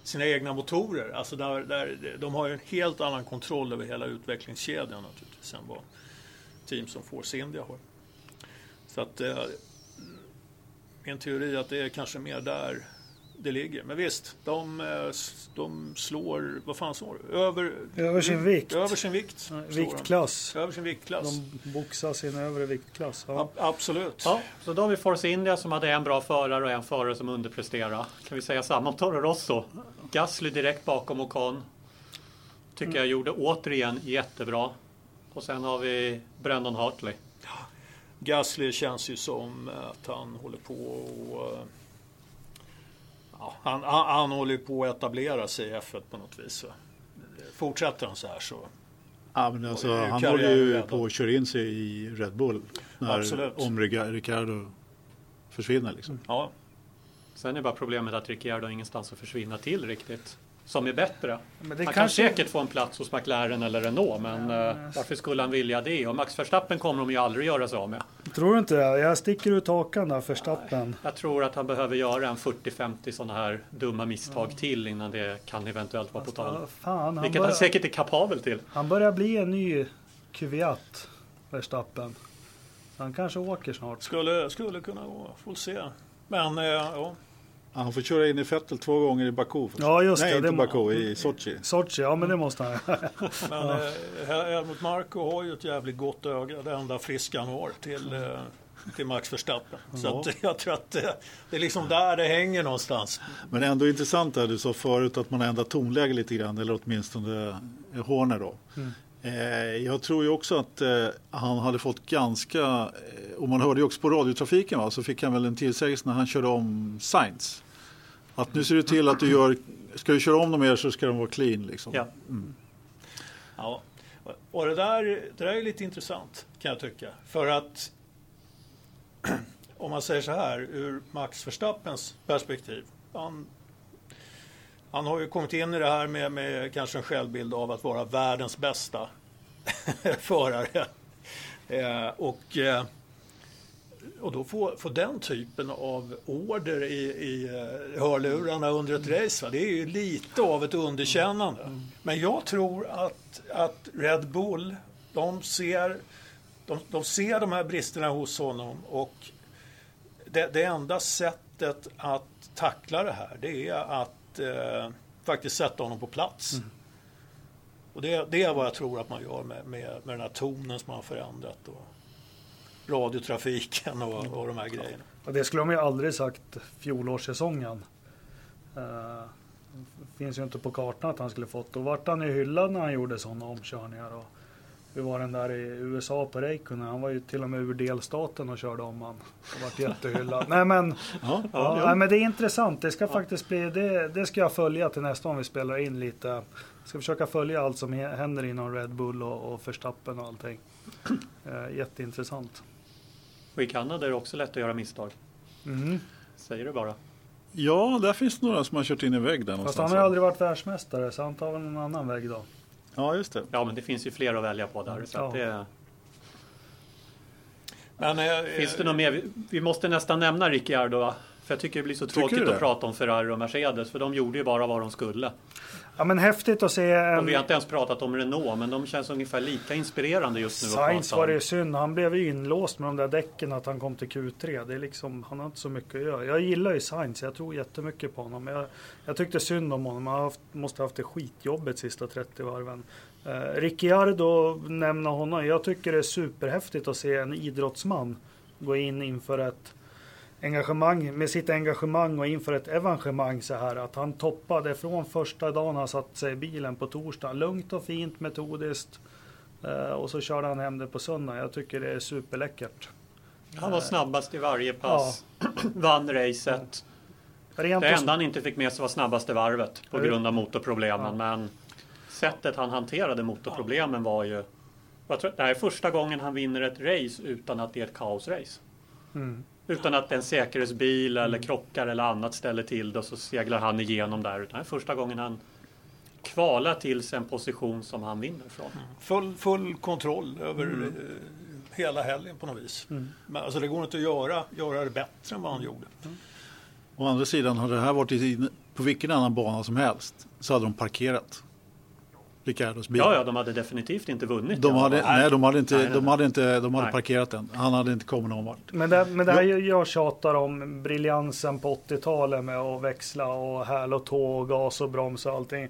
sina egna motorer. Alltså där, de har ju en helt annan kontroll över hela utvecklingskedjan naturligtvis än vad team som Force India har. Så att min teori är att det är kanske mer där det ligger. Men visst, de slår, vad fan sa du? Över sin vikt. Viktklass. Över sin viktklass. De boxar sin övre viktklass. Ja. Absolut. Ja, så då har vi Force India som hade en bra förare och en förare som underpresterar. Kan vi säga samma om Toro Rosso? Gasly direkt bakom Ocon. Tycker jag gjorde återigen jättebra. Och sen har vi Brandon Hartley. Ja. Gasly känns ju som att han håller på och... ja, han håller på att etablera sig i F1 på något vis. Fortsätter han så här så... ja, men alltså, han håller ju på att köra in sig i Red Bull. Om Ricardo försvinner liksom. Ja. Sen är bara problemet att Ricardo har ingenstans att försvinna till riktigt. Som är bättre. Men han kan säkert få en plats hos McLaren eller Renault. Men varför skulle han vilja det? Och Max Verstappen kommer de ju aldrig göra sig av med. Tror du inte det? Jag sticker ut hakan där för Verstappen. Jag tror att han behöver göra en 40-50 sådana här dumma misstag till innan det kan eventuellt vara på tal. Fan, vilket han säkert är kapabel till. Han börjar bli en ny Kvyat, Verstappen. Han kanske åker snart. Skulle kunna gå, får se. Men ja. Han får köra in i Vettel 2 gånger i Baku. Ja, just nej, det. Inte Baku, i Sochi. Sochi, ja men det måste han. Men Helmut Marko har ju ett jävligt gott öga, det enda friska han har till Max Verstappen. Mm. Så att, jag tror att det är liksom där det hänger någonstans. Men ändå intressant är du sa förut att man ändrar tonläge lite grann, eller åtminstone Horner då. Mm. Jag tror ju också att han hade fått ganska, och man hörde ju också på radiotrafiken så fick han väl en tillsägelse när han körde om Sainz. Att nu ser det till att du gör, ska du köra om dem mer så ska de vara clean liksom. Ja. Mm. Ja. Och det där är lite intressant kan jag tycka. För att om man säger så här ur Max Verstappens perspektiv, han har ju kommit in i det här med kanske en självbild av att vara världens bästa förare. Och då få den typen av order i hörlurarna under ett race. Va? Det är ju lite av ett underkännande. Men jag tror att Red Bull, de ser de här bristerna hos honom. Och det enda sättet att tackla det här, det är att faktiskt sätta honom på plats. Mm. Och det är vad jag tror att man gör med den här tonen som man har förändrat och radiotrafiken och de här grejerna. Ja, det skulle de ju aldrig sagt fjolårssäsongen. Finns ju inte på kartan att han skulle fått. Och vart han i hyllan när han gjorde sådana omkörningar. Och vi var den där i USA på Räikkönen. Han var ju till och med ur delstaten och körde om han. Det vart jättehyllad. Nej men, ja. Nej men det är intressant. Det ska faktiskt bli det ska jag följa till nästa om vi spelar in lite. Jag ska försöka följa allt som händer inom Red Bull och Verstappen och allting. Jätteintressant. Och i Kanada är det också lätt att göra misstag. Mm. Säger du bara. Ja, där finns några som har kört in i vägg där någonstans. Fast han har aldrig varit världsmästare så han tar väl någon annan väg då. Ja, just det. Ja, men det finns ju fler att välja på där. Så att det... Men, finns det något mer? Vi måste nästan nämna Ricardo, va? För jag tycker det blir så tråkigt att prata om Ferrari och Mercedes. För de gjorde ju bara vad de skulle. Ja, men häftigt att se... Och vi har inte ens pratat om Renault, men de känns ungefär lika inspirerande just nu. Sainz var det synd. Han blev ju inlåst med de där däcken att han kom till Q3. Det är liksom, han har inte så mycket att göra. Jag gillar ju Sainz. Jag tror jättemycket på honom. Jag tyckte synd om honom. Han måste ha haft det skitjobbet sista 30 varven. Ricciardo nämner honom. Jag tycker det är superhäftigt att se en idrottsman gå in inför ett engagemang, med sitt engagemang och inför ett evenemang så här att han toppade från första dagen han satt sig i bilen på torsdag, lugnt och fint, metodiskt, och så körde han hem det på söndag. Jag tycker det är superläckert. Han var snabbast i varje pass, vann racet. Rent det enda han inte fick med sig var snabbaste varvet på grund av motorproblemen, men sättet han hanterade motorproblemen var ju, jag tror, det här är första gången han vinner ett race utan att det är ett kaosrace. Mm. Utan att en säkerhetsbil eller krockar eller annat ställer till det och så seglar han igenom där. Utan det är första gången han kvalar till sig en position som han vinner från. Full kontroll över hela helgen på något vis. Mm. Men alltså det går inte att göra det bättre än vad han gjorde. Mm. Å andra sidan hade det här varit på vilken annan bana som helst så hade de parkerat. Ja, de hade definitivt inte vunnit. De hade parkerat den. Han hade inte kommit någon vart. Men där jag tjatar om briljansen på 80-talet med att växla och häl och tå och gas och broms och allting.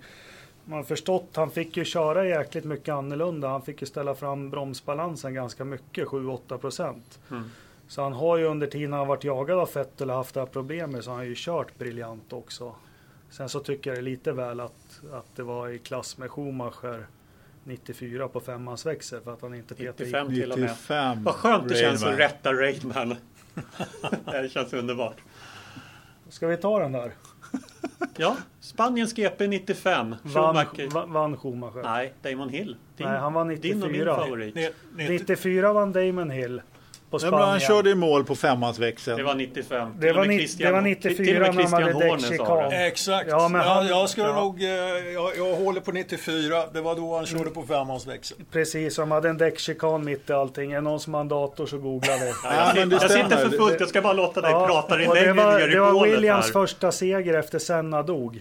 Man har förstått, han fick ju köra jäkligt mycket annorlunda. Han fick ju ställa fram bromsbalansen ganska mycket, 7-8%. Mm. Så han har ju under tiden han varit jagad av Vettel och haft det här problemet så han har ju kört briljant också. Sen så tycker jag det lite väl att det var i klass med Schumacher 94 på femmansväxel för att han inte petade 95 till och med. 95. Vad skönt det känns att rätta Raidman. Det känns underbart. Ska vi ta den där? Ja, Spaniens GP 95. Vann Schumacher. Nej, Damon Hill. Nej, han var 94. Din och min favorit. 94 vann Damon Hill. på Spanien. Han körde i mål på femmans växeln. Det var 95. Det var 94 när man hade däckchikar. Exakt. Ja, men han, jag skulle nog jag håller på 94. Det var då han körde på femmans växeln. Precis, som hade en däckchikan mitt i allting. Är någon som har en dator så googlar det. Ja, men jag sitter för fullt. Jag ska bara låta dig prata dig längre. Det var Williams första seger efter Senna dog.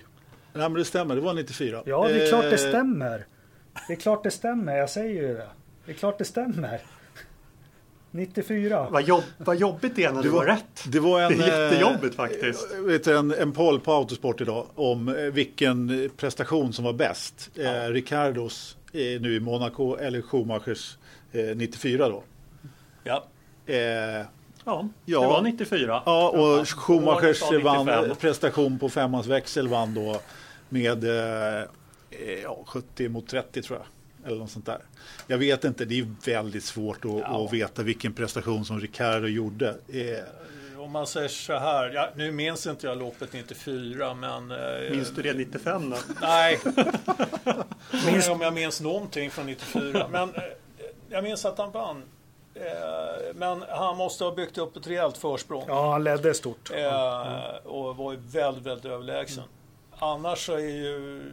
Nej, men det stämmer. Det var 94. Ja, det är klart det stämmer. Det är klart det stämmer. Jag säger ju det. Det är klart det stämmer. 94. Vad jobbigt igen när du var rätt. Det var en, det är jättejobbigt faktiskt. En poll på Autosport idag om vilken prestation som var bäst. Ja. Ricardos nu i Monaco eller Schumachers 94 då. Ja. Ja, det var 94. Ja, och Schumachers prestation på femmans växel vann då med 70 mot 30 tror jag. Eller något sånt där. Jag vet inte, det är väldigt svårt att veta vilken prestation som Ricardo gjorde. Om man säger så här, nu minns inte jag loppet 94, men... minns du det 95 då? Nej, om jag minns någonting från 94. Men jag minns att han vann. Men han måste ha byggt upp ett rejält försprång. Ja, han ledde stort. Och var ju väldigt, väldigt överlägsen. Annars så är ju...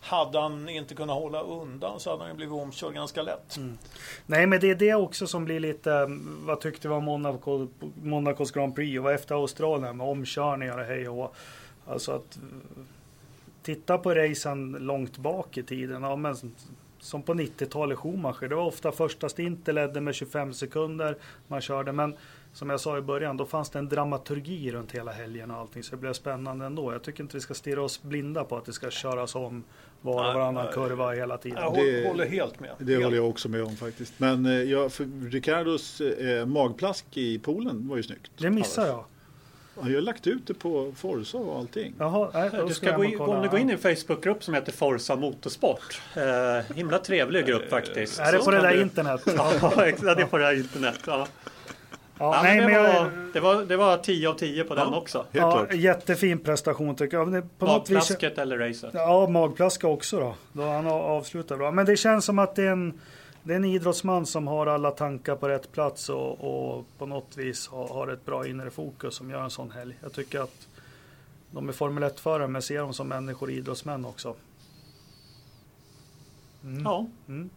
Hade han inte kunnat hålla undan så hade han blivit omkörd ganska lätt. Mm. Nej, men det är det också som blir lite... Vad tyckte var Monacos Grand Prix och var efter Australien med omkörningar och hej och... Alltså att titta på racen långt bak i tiden. Ja, men som på 90-talet Schumacher. Det var ofta första stint ledde med 25 sekunder man körde. Men som jag sa i början, då fanns det en dramaturgi runt hela helgen och allting. Så det blev spännande ändå. Jag tycker inte vi ska stirra oss blinda på att det ska köras om var och varannan kurva hela tiden. Jag håller helt med. Det håller jag också med om faktiskt. Men för Ricardos magplask i poolen var ju snyggt. Det missar jag. Jag har lagt ut det på Forza och allting. Jaha, du ska gå in i en Facebookgrupp som heter Forza Motorsport. Himla trevlig grupp faktiskt. Är det på det där internet? Ja, exakt, det är på det där internet. Ja. Ja, ja, nej, det var 10 av 10 på den också. Ja, jättefin prestation tycker jag. På magplasket något vis, eller racet? Ja, magplaska också då han avslutar bra. Men det känns som att det är en idrottsman som har alla tankar på rätt plats och på något vis har ett bra inre fokus som gör en sån helg. Jag tycker att de är Formel 1-förare men ser dem som människor och idrottsmän också. Mm. Ja. Mm.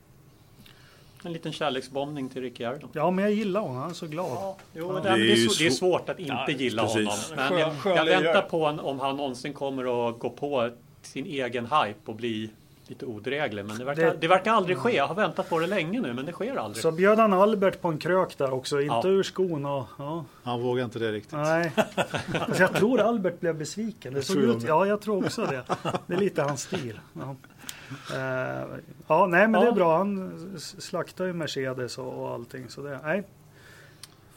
En liten kärleksbombning till Ricciardo. Ja, men jag gillar honom. Han är så glad. Ja, jo, det är svårt att inte gilla honom. Men jag väntar på om han någonsin kommer att gå på sin egen hype och bli lite odräglig. Men det verkar aldrig ske. Jag har väntat på det länge nu, men det sker aldrig. Så bjöd han Albert på en krök där också. Inte ur skon. Han vågar inte det riktigt. Nej. Alltså, jag tror Albert blev besviken. Det såg ut. Ja, jag tror också det. Det är lite hans stil. Ja. Det är bra. Han slaktar ju Mercedes och allting så det. Nej.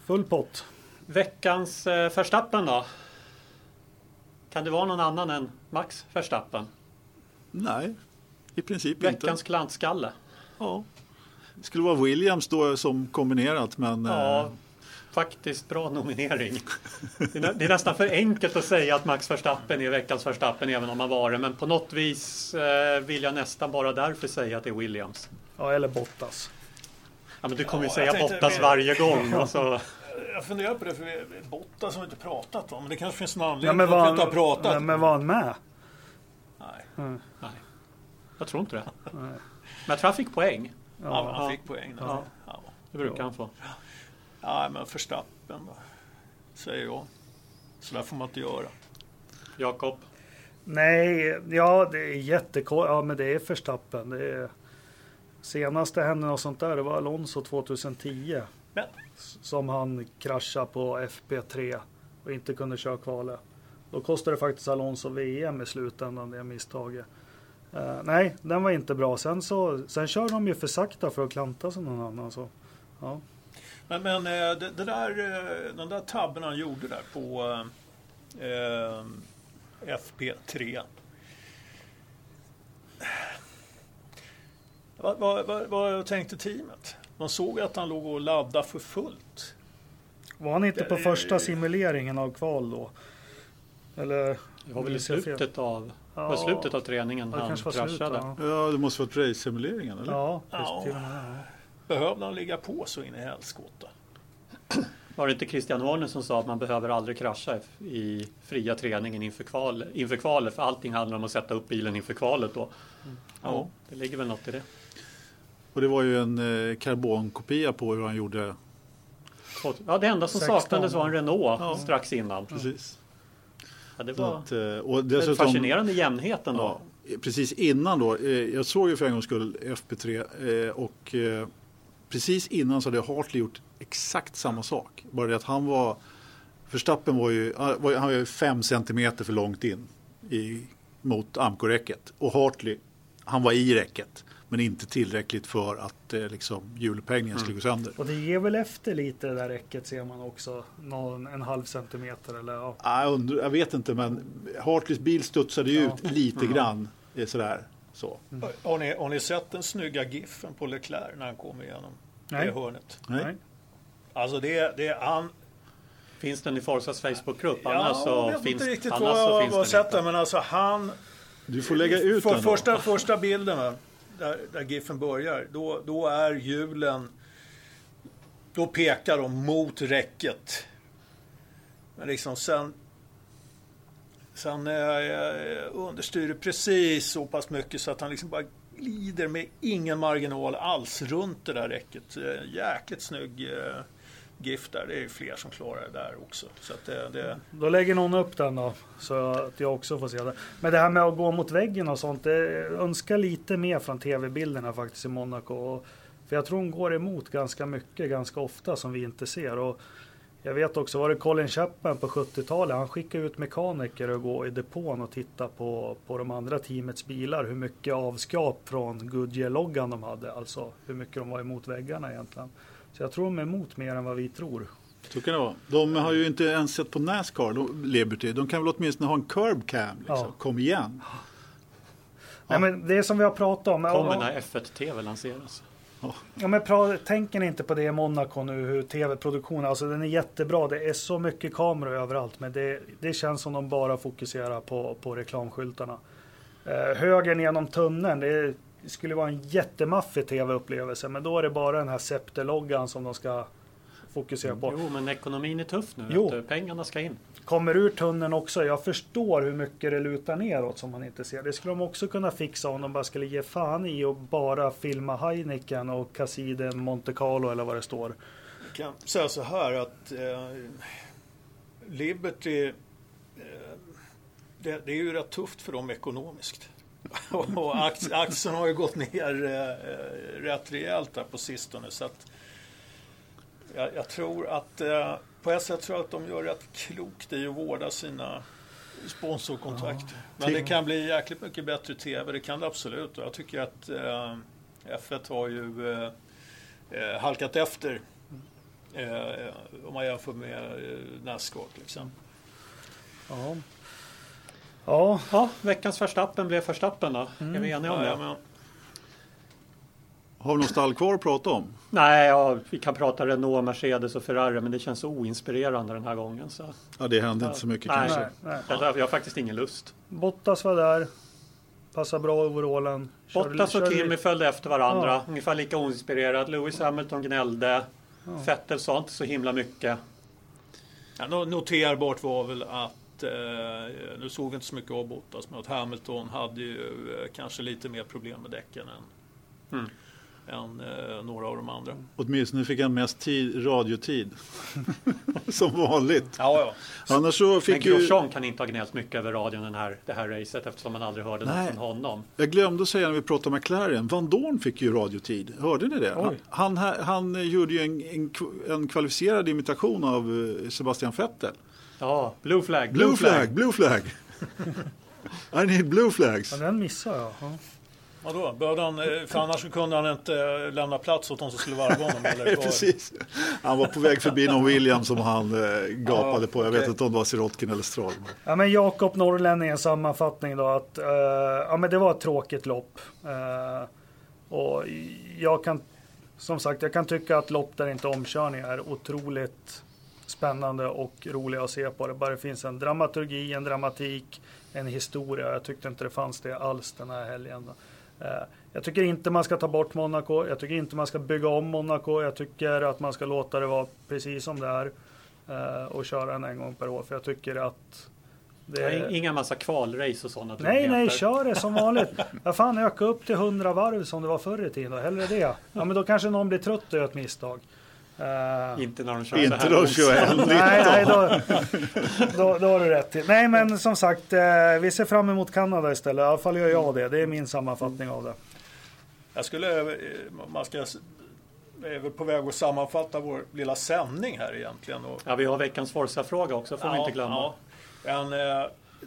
Full pott. Veckans Verstappen då? Kan det vara någon annan än Max Verstappen? Nej, i princip veckans inte. Veckans klantskalle. Ja. Det skulle vara Williams då som kombinerat men faktiskt bra nominering. Det är nästan för enkelt att säga att Max Verstappen är veckans Verstappen även om han var det. Men på något vis vill jag nästan bara därför säga att det är Williams. Ja, eller Bottas. Ja, men du kommer ju säga Bottas varje gång. Alltså. Jag funderar på det, för Bottas har vi inte pratat om. Men det kanske finns en anledning att vi inte har pratat. Men var han med? Nej. Mm. Nej. Jag tror inte det. Nej. Men jag tror han fick poäng. Ja, han fick poäng. Ja. Det brukar han få. Nej, men Verstappen då, säger jag. Så där får man inte göra. Jakob? Nej, det är jättekort. Ja, men det är Verstappen. Det är... Senaste hände något sånt där, det var Alonso 2010. Men. Som han kraschade på FP3 och inte kunde köra kvalet. Då kostade det faktiskt Alonso VM i slutändan, det misstaget. Nej, den var inte bra. Sen kör de ju för sakta för att klanta som någon annan. Så. Ja. Men den där tabben han gjorde där på FP3. Vad tänkte teamet? Man såg att han låg och laddade för fullt. Var han inte på första simuleringen av kval då? Eller, det var väl slutet av träningen han kraschade. Ja, det måste varit race-simuleringen eller? Ja, precis. Behövde han ligga på så in i helskotta? Var det inte Christian Horner som sa att man behöver aldrig krascha i fria träningen inför kvalet? För allting handlar om att sätta upp bilen inför kvalet då. Ja, det ligger väl något i det. Och det var ju en karbonkopia på hur han gjorde. Ja, det enda som 16. Saknades var en Renault strax innan. Precis. Ja, det var en fascinerande jämnheten då. Ja, precis innan då. Jag såg ju för en gångs skull FP3 och precis innan så hade Hartley gjort exakt samma sak. Bara det att han var... Verstappen var ju 5 centimeter för långt in mot Amco-räcket. Och Hartley, han var i räcket. Men inte tillräckligt för att hjulupphängningen skulle gå sönder. Och det ger väl efter lite det där räcket, ser man också. En halv centimeter eller... Ja. Jag vet inte, men Hartleys bil studsade ju ut lite grann. Sådär. Så. Mm. Har ni sett den snygga giffen på Leclerc när han kommer igenom det hörnet? Nej. Alltså det är han... Finns den i Forsas Facebookgrupp? Jag vet inte riktigt vad jag har sett den. Men alltså han... Du får lägga ut den då. Första bilden va? Där giffen börjar, då är hjulen, då pekar de mot räcket. Men sen understyr precis så pass mycket så att han bara glider med ingen marginal alls runt det där räcket. Jäkligt snygg gift där. Det är ju fler som klarar det där också. Så att det... Då lägger någon upp den då, så att jag också får se det. Men det här med att gå mot väggen och sånt, det önskar lite mer från tv-bilderna faktiskt i Monaco. För jag tror hon går emot ganska mycket, ganska ofta som vi inte ser. Och jag vet också, var det Colin Chapman på 70-talet, han skickade ut mekaniker och gå i depån och titta på de andra teamets bilar, hur mycket avskrap från Goodyear-loggan de hade, alltså hur mycket de var emot väggarna egentligen. Så jag tror de är emot mer än vad vi tror. Så kan det vara. De har ju inte ens sett på NASCAR, Liberty. De kan väl åtminstone ha en curb cam. Kom igen. Ja. Nej, men det är som vi har pratat om. Kommer när F1-TV lanseras. Ja, men tänker ni inte på det i Monaco nu, hur tv-produktionen, alltså den är jättebra. Det är så mycket kameror överallt. Men det känns som de bara fokuserar på reklamskyltarna. Höger genom tunneln, det är... Det skulle vara en jättemaffig tv-upplevelse, men då är det bara den här Scepter-loggan som de ska fokusera på. Jo, men ekonomin är tuff nu. Pengarna ska in. Kommer ur tunneln också. Jag förstår hur mycket det lutar neråt som man inte ser. Det skulle de också kunna fixa om de bara skulle ge fan i och bara filma Heineken och Casiden, Monte Carlo eller vad det står. Jag kan säga så här att Liberty, det är ju rätt tufft för dem ekonomiskt. Och aktien har ju gått ner rätt rejält där på sistone, så att jag tror att på ett sätt tror jag att de gör rätt klokt i att vårda sina sponsorkontakter. Men det kan bli jäkligt mycket bättre tv, det kan det absolut. Och jag tycker att F1 har ju halkat efter om man jämför med NASCAR till exempel. Ja, veckans Verstappen blev Verstappen då. Är vi eniga om det? Men... Har vi någon stall kvar att prata om? Nej, vi kan prata Renault, Mercedes och Ferrari, men det känns så oinspirerande den här gången. Så. Ja, det händer inte så mycket kanske. Nej. Jag har faktiskt ingen lust. Bottas var där, passade bra över ålen. Bottas och Kimi följde efter varandra, ungefär lika oinspirerad. Lewis Hamilton gnällde, Vettel sa inte så himla mycket. Ja, noterbart var väl att nu såg vi inte så mycket av Bottas, men att Hamilton hade ju kanske lite mer problem med däcken än några av de andra. Åtminstone fick han mest radiotid som vanligt. Annars så fick men Grosjean kan inte ha gnällt mycket över radion det här racet, eftersom man aldrig hörde något från honom. Jag glömde säga när vi pratade med McLaren, Vandoorne fick ju radiotid. Hörde ni det? Han gjorde ju en kvalificerad imitation av Sebastian Vettel. Ja, blue flag. I need blue flags. Ja, den missar jag. Vadå? För annars kunde han inte lämna plats åt de som skulle varva honom. Eller precis. Han var på väg förbi någon Williams som han gapade på. Jag vet inte om det var Sirotkin eller Stroll. Ja, men Jakob Norrlänningens sammanfattning då, att men det var ett tråkigt lopp. Och jag kan tycka att lopp där inte omkörning är otroligt spännande och roliga att se på. Det bara finns en dramaturgi, en dramatik, en historia. Jag tyckte inte det fanns det alls den här helgen. Jag tycker inte man ska ta bort Monaco. Jag tycker inte man ska bygga om Monaco. Jag tycker att man ska låta det vara precis som det är och köra den en gång per år. För jag tycker att det är... Inga massa kvalrace och sådana. Nej, kör det som vanligt. Jag fan öka upp till 100 varv som det var förr i tiden. Hellre det. Ja, men då kanske någon blir trött och gör ett misstag. Inte när de kör inte då kör nej då har du rätt till. Nej, men som sagt, vi ser fram emot Kanada istället. I alla fall gör jag det är min sammanfattning av det. Jag skulle är på väg att sammanfatta vår lilla sändning här egentligen. Och, ja, vi har veckans Forza-fråga också, får vi inte glömma. Ja. Men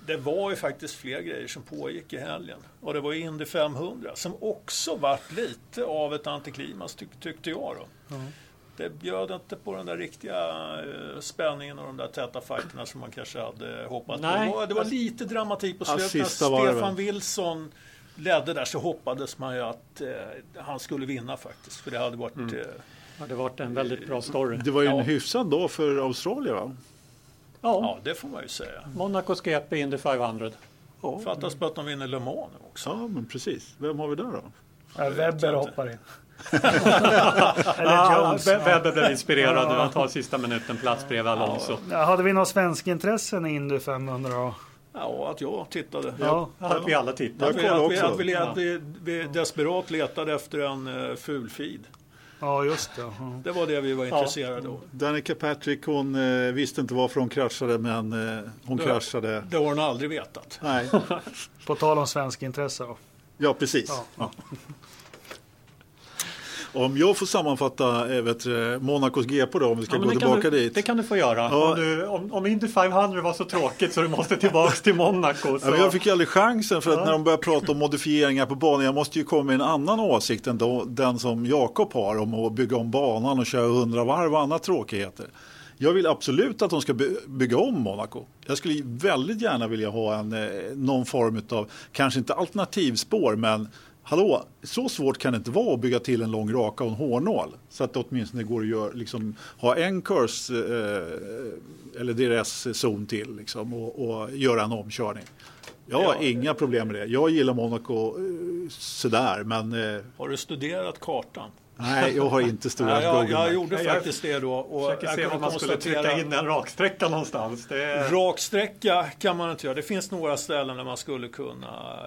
det var ju faktiskt fler grejer som pågick i helgen. Och det var ju Indy 500 som också vart lite av ett antiklimax tyckte jag då. Mm. Det bjöd inte på den där riktiga spänningen och de där täta fighterna som man kanske hade hoppat på. Det var lite dramatik på slutet. När Stefan Wilson ledde där så hoppades man ju att han skulle vinna faktiskt. För det hade varit... det varit en väldigt bra story. Det var ju en hyfsad dag för Australien, va? Ja, det får man ju säga. Monacos GP Indy 500. Oh. Fattas på att de vinner Le Mans också. Ja, men precis. Vem har vi där då? Webber hoppar in. Webber blev inspirerad att ta sista minuten plats bredvid Alonso. Hade vi några svenska intressen i Indy 500? Ja, att jag tittade. Ja, att vi alla tittade. Vi desperat letade efter en ful feed. Ja, just det. Ja. Det var det vi var intresserade av. Danica Patrick, hon visste inte varför hon kraschade, men hon kraschade. Det har hon aldrig vetat. Nej. På tal om svenska intressen. Ja, precis. Ja. Om jag får sammanfatta Monacos GP då, om vi ska gå tillbaka dit. Det kan du få göra. Ja. Om Indy 500 var så tråkigt så du måste tillbaka till Monaco. Så. Ja, jag fick ju aldrig chansen för att när de börjar prata om modifieringar på banan, jag måste ju komma med en annan åsikt än den som Jakob har om att bygga om banan och köra 100 varv och andra tråkigheter. Jag vill absolut att de ska bygga om Monaco. Jag skulle väldigt gärna vilja ha någon form av, kanske inte alternativspår, men hallå, så svårt kan det inte vara att bygga till en lång raka och en hårnål. Så att det åtminstone går att göra, liksom, ha en kurs eller DRS-zon till liksom, och göra en omkörning. Jag har inga problem med det. Jag gillar Monaco sådär, men... Har du studerat kartan? Nej, jag har inte studerat Google. Jag gjorde faktiskt det då. Och jag se om man skulle trycka in en raksträcka någonstans. Raksträcka kan man inte göra. Det finns några ställen där man skulle kunna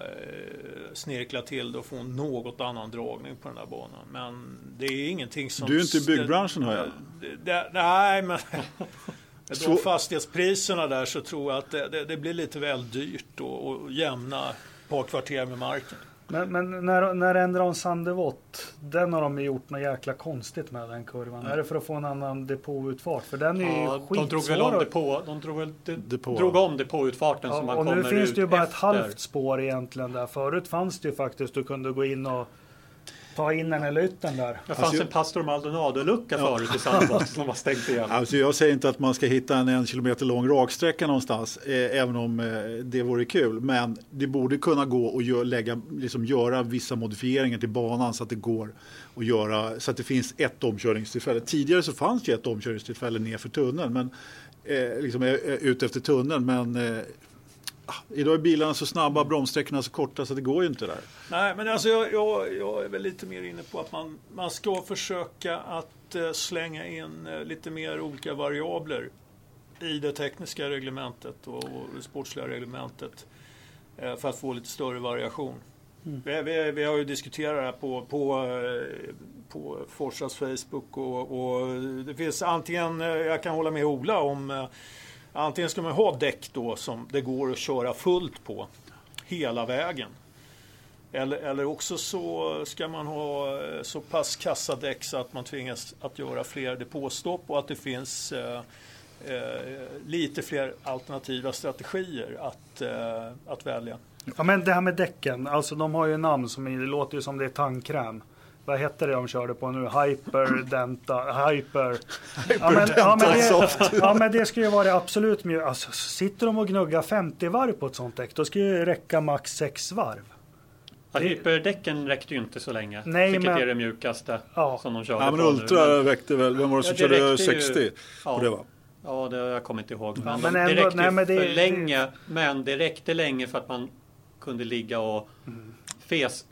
snirkla till och få något annan dragning på den där banan. Men det är ingenting som... Du är inte i byggbranschen, har jag. Nej, men... Då fastighetspriserna där så tror jag att det blir lite väl dyrt att jämna par kvarter med marken. Men när ändrar de Sandevått? Den har de gjort något jäkla konstigt med den kurvan. Är det för att få en annan depåutfart? För den är ju skitsvår. De drog om depåutfarten som man kommer ut. Och nu finns det ju bara ett halvt spår egentligen där. Förut fanns det ju faktiskt, du kunde gå in och ta in den eller ut den där. Det fanns en Pastor Maldonado-lucka förut i Sandevått som var stängt igen. Alltså jag säger inte att man ska hitta en kilometer lång raksträcka någonstans, även om det vore kul. Men det borde kunna gå och göra vissa modifieringar till banan så att det går att göra, så att det finns ett omkörningstillfälle. Tidigare så fanns det ett omkörningstillfälle ner för tunneln, men ut efter tunneln, men... Idag är bilarna så snabba, bromssträckorna så korta så det går ju inte där. Nej, men alltså jag är väl lite mer inne på att man ska försöka att slänga in lite mer olika variabler i det tekniska reglementet och det sportsliga reglementet för att få lite större variation. Mm. Vi har ju diskuterat det här på Forsas Facebook och det finns antingen, jag kan hålla med Ola om... Antingen ska man ha däck då som det går att köra fullt på hela vägen. Eller också så ska man ha så pass kassa däck så att man tvingas att göra fler depåstopp och att det finns lite fler alternativa strategier att välja. Ja, men det här med däcken, alltså de har ju namn som det låter ju som det är tandkräm. Vad hette det de körde på nu? Hyperdenta. Men det skulle ju vara absolut mjukt. Alltså, sitter de och gnuggar 50 varv på ett sånt däck, då skulle ju räcka max 6 varv. Ja, hyperdäcken räckte ju inte så länge. Nej, vilket är det mjukaste som de körde på nu. Ultra räckte väl. Vem var det som körde 60? Ju, och det var. Ja, det jag kommer inte ihåg. Men det räckte för länge. Men det räckte länge för att man kunde ligga och...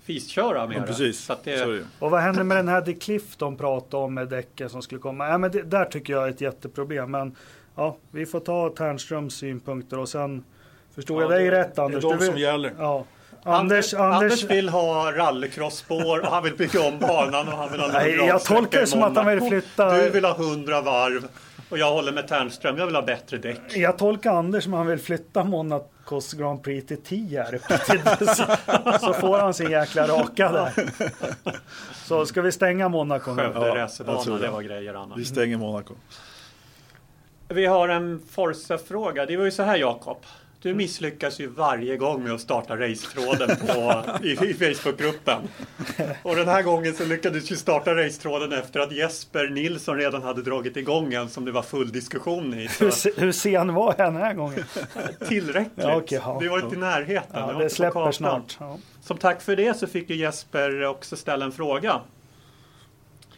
fisköra med det. Precis. Så att det... Och vad händer med den här Cliff de pratade om med däcken som skulle komma? Ja, men det, där tycker jag är ett jätteproblem. Men ja, vi får ta Törnströms synpunkter och sen förstår jag dig rätt, Anders. Det är de som gäller. Ja. Anders vill ha rallycrossspår och han vill bygga om banan och han vill ha jag tolkar det som att han vill flytta. Du vill ha 100 varv och jag håller med Törnström, jag vill ha bättre däck. Jag tolkar Anders som att han vill flytta Monacos Grand Prix till 10 här så får han sin jäkla raka där. Så ska vi stänga Monaco nu? Det var grejer annars. Vi stänger Monaco. Vi har en Forza-fråga. Det var ju så här, Jakob. Du misslyckas ju varje gång med att starta racetråden i Facebookgruppen. Och den här gången så lyckades du starta racetråden efter att Jesper Nilsson redan hade dragit igång en som det var full diskussion i. Så... Hur sen var jag den här gången? Tillräckligt. Ja, okay, ja. Det var inte i närheten. Ja, det släpper snart. Ja. Som tack för det så fick ju Jesper också ställa en fråga.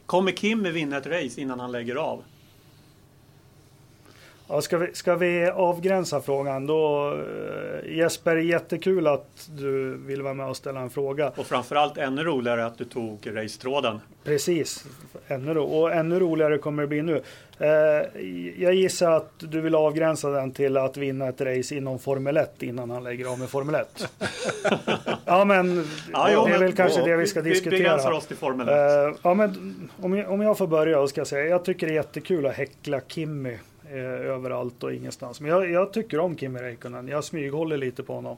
Kommer Kim vinna ett race innan han lägger av? Ja, ska vi avgränsa frågan då? Jesper, jättekul att du vill vara med och ställa en fråga. Och framförallt ännu roligare att du tog racetråden. Precis, och ännu roligare kommer det bli nu. Jag gissar att du vill avgränsa den till att vinna ett race inom Formel 1 innan han lägger av med Formel 1. Ja, men det är väl kanske det vi ska diskutera. Vi begränsar oss till Formel 1. Ja, men om jag får börja ska jag säga, jag tycker det är jättekul att häckla Kimi överallt och ingenstans. Men jag tycker om Kimi Räikkönen. Jag smyghåller lite på honom.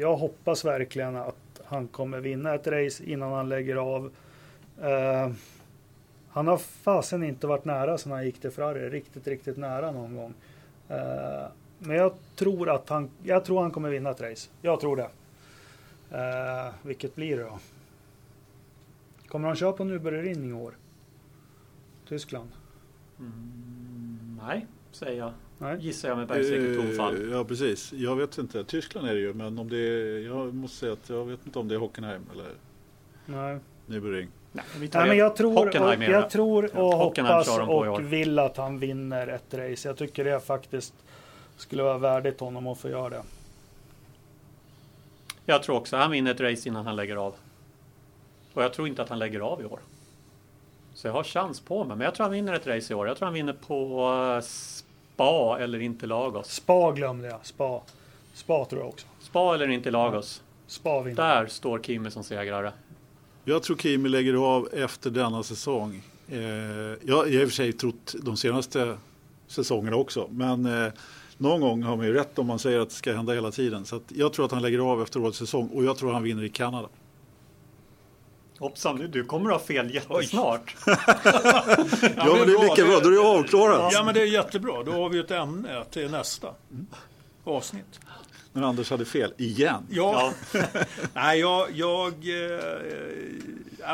Jag hoppas verkligen att han kommer vinna ett race innan han lägger av. Han har fasen inte varit nära sen han gick till Ferrari. Riktigt, riktigt nära någon gång. Men jag tror han kommer vinna ett race. Jag tror det. Vilket blir det då? Kommer han köra på Nürburgring i år? Tyskland. Nej, säger jag. Nej. Gissar jag med bergsäkert tonfall. Ja, precis. Jag vet inte. Tyskland är det ju, men om det är, jag måste säga att jag vet inte om det är Hockenheim eller Nej. Nürburgring. Nej, men jag tror och hoppas och vill att han vinner ett race. Jag tycker det faktiskt skulle vara värdigt honom att få göra det. Jag tror också han vinner ett race innan han lägger av. Och jag tror inte att han lägger av i år. Så jag har chans på mig. Men jag tror han vinner ett race i år. Jag tror han vinner på Spa eller Interlagos. Spa glömde jag. Spa tror jag också. Spa eller Interlagos. Ja. Spa vinner. Där står Kimi som segrare. Jag tror Kimi lägger av efter denna säsong. Jag har i och för sig trott de senaste säsongerna också. Men någon gång har man ju rätt om man säger att det ska hända hela tiden. Så att jag tror att han lägger av efter årets säsong. Och jag tror han vinner i Kanada. Hoppsan, du kommer att ha fel jättesnart. Men det är lika bra, då är det avklarat. Ja, men det är jättebra, då har vi ett ämne till nästa avsnitt. Men Anders hade fel igen. Ja. Nej,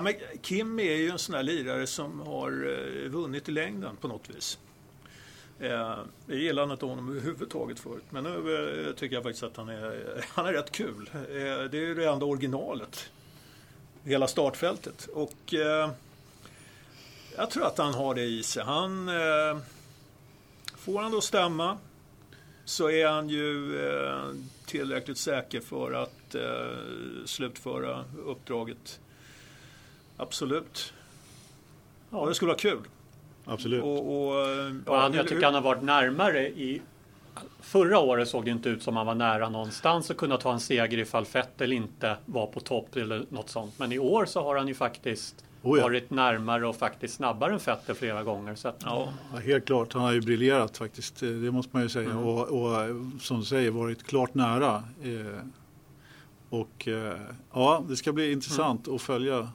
men Kim är ju en sån här lirare som har vunnit i längden på något vis. Jag gillar inte honom överhuvudtaget förut, men nu tycker jag faktiskt att han är rätt kul. Det är ju det enda originalet. Hela startfältet. Och jag tror att han har det i sig. Får han då stämma så är han ju tillräckligt säker för att slutföra uppdraget. Absolut. Ja, det skulle vara kul. Absolut. Jag tycker han har varit närmare i... Förra året såg det inte ut som han var nära någonstans och kunde ta en seger ifall Vettel inte var på topp eller något sånt. Men i år så har han ju faktiskt varit närmare och faktiskt snabbare än Vettel flera gånger. Så att, ja, helt klart. Han har ju briljerat faktiskt, det måste man ju säga. Mm. Och som du säger, varit klart nära. Det ska bli intressant att följa.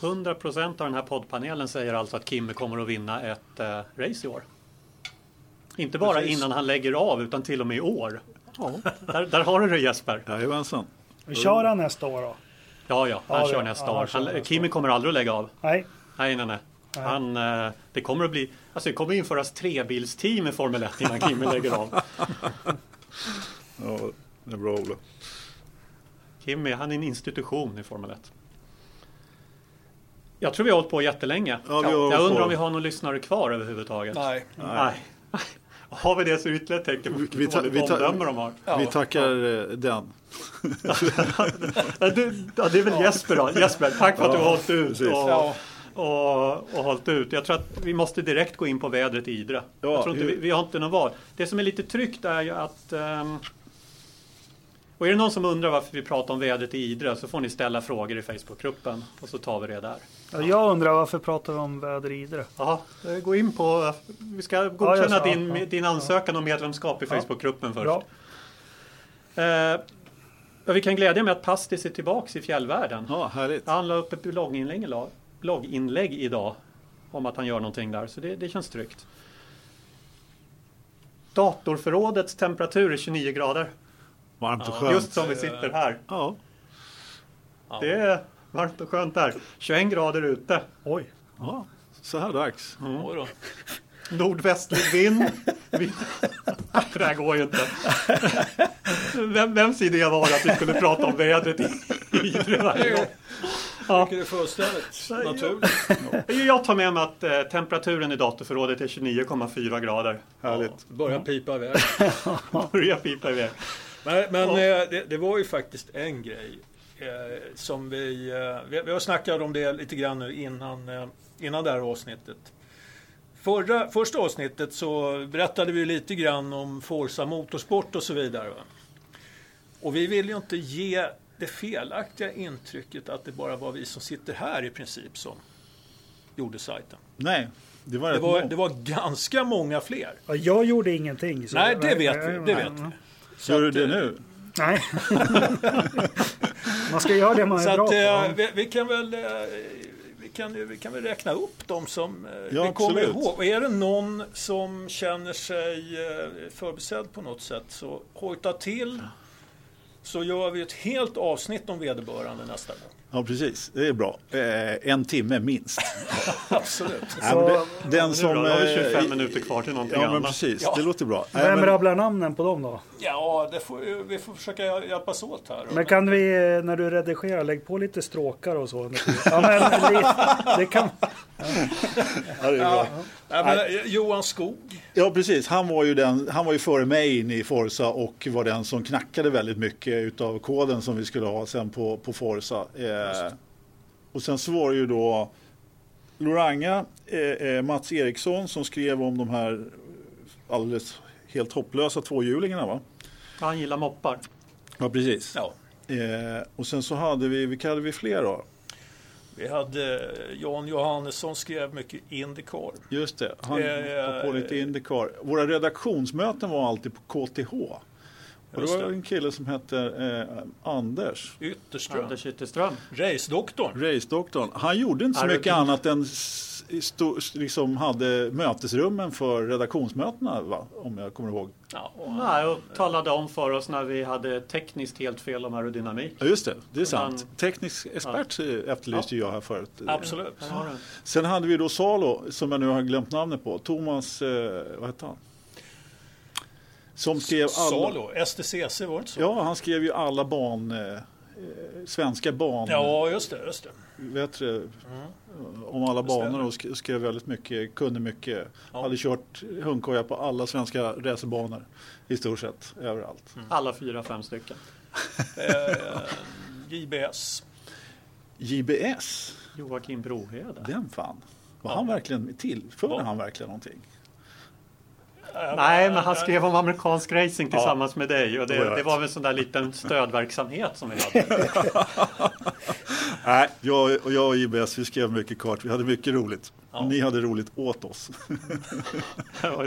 100% av den här poddpanelen säger alltså att Kimi kommer att vinna ett race i år. Inte bara innan han lägger av, utan till och med i år. Ja. Där har du det, Jesper. Jajamensan. Kör han nästa år då? Ja, han kör nästa år. Kimi kommer aldrig att lägga av. Nej. Det kommer att bli... Alltså, det kommer införas 3-bilsteam i Formel 1 innan Kimi lägger av. Ja, det är bra, Ola. Kimi, han är en institution i Formel 1. Jag tror vi har hållit på jättelänge. Ja, jag undrar om vi har någon lyssnare kvar överhuvudtaget. Nej. Har vi det så ytterligare tecken på vilket dåligt omdöme de har? Ja, vi tackar den. Det är väl Jesper då. Jesper, tack för att du har hållit ut. Och hållit ut. Jag tror att vi måste direkt gå in på vädret i Idre. Ja, jag tror inte vi har inte någon val. Det som är lite tryggt är ju att... Och är det någon som undrar varför vi pratar om vädret i Idre så får ni ställa frågor i Facebookgruppen och så tar vi det där. Ja. Jag undrar varför pratar vi om väder i Idre? Ja, gå in på... Vi ska godkänna din ansökan om medlemskap i Facebookgruppen först. Vi kan glädja med att Pastis är tillbaka i fjällvärlden. Ja, härligt. Han la upp ett blogginlägg idag om att han gör någonting där, så det känns tryggt. Datorförrådets temperatur är 29 grader. Varmt och skönt. Just som vi sitter här. Ja. Det är varmt och skönt här. 21 grader ute. Oj. Ja, så här dags. Mm. Oj då. Nordvästlig vind. Det här går ju inte. Vems idé var det att vi skulle prata om vädret i det här? Ja. Det är fullständigt naturligt. Jag tar med mig att temperaturen i datorförrådet är 29,4 grader. Härligt. Ja, börja pipa iväg. Men det var ju faktiskt en grej som vi har snackat om det lite grann nu innan det här avsnittet. Första avsnittet så berättade vi lite grann om Forza Motorsport och så vidare. Va? Och vi vill ju inte ge det felaktiga intrycket att det bara var vi som sitter här i princip som gjorde sajten. Nej. Det var ganska många fler. Ja, jag gjorde ingenting. Så nej, det vet vi. Så gör du det nu? Nej. Man ska göra det man är så bra på. Vi kan väl räkna upp dem som vi kommer ihåg. Är det någon som känner sig förbisedd på något sätt så hojta till. Så gör vi ett helt avsnitt om vederbörande nästa gång. Ja, precis. Det är bra. En timme minst. Absolut. Så, den som... Då har vi 25 minuter kvar till någonting annat. Ja, men precis. Ja. Det låter bra. Vem rabblar namnen på dem då? Ja, vi får försöka hjälpas åt här. Men kan vi, när du redigerar, lägg på lite stråkar och så? Ja, men det kan... Ja, det är bra. Ja, men Johan Skog. Ja, precis. Han var ju före mig in i Forza och var den som knackade väldigt mycket av koden som vi skulle ha sen på Forza. Och sen så var det ju då Loranga, Mats Eriksson som skrev om de här alldeles helt hopplösa tvåhjulingarna, va? Han gillar moppar. Ja, precis. Ja. Och sen så hade vi, vilka hade vi fler då? Vi hade Jan Johannesson skrev mycket Indycar. Just det, han var på lite Indycar. Våra redaktionsmöten var alltid på KTH. Och det var en kille som hette Anders Ytterström. Anders Ytterström. Race-doktorn. Han gjorde inte så mycket annat än liksom hade mötesrummen för redaktionsmötena, va? Om jag kommer ihåg. Ja, och talade om för oss när vi hade tekniskt helt fel om aerodynamik. Ja, just det, det är sant. Teknisk expert efterlyste jag här förut. Absolut. Ja. Sen hade vi då Salo, som jag nu har glömt namnet på. Thomas, vad hette han? Som skrev Salo, STCC var det inte så? Ja, han skrev ju alla svenska banor. Ja, just det. Vet du, om alla banor och skrev väldigt mycket, kunde mycket. Ja. Hade kört hundkoja på alla svenska racerbanor i stort sett, överallt. Mm. Alla 4-5 stycken. JBS? Joakim Brohede. Den fan. Var han verkligen tillförde han verkligen någonting? Nej, men han skrev om amerikansk racing tillsammans med dig. Och det var väl en sån där liten stödverksamhet som vi hade. Nej, jag och IBS, vi skrev mycket kart. Vi hade mycket roligt. Ja. Ni hade roligt åt oss. Men det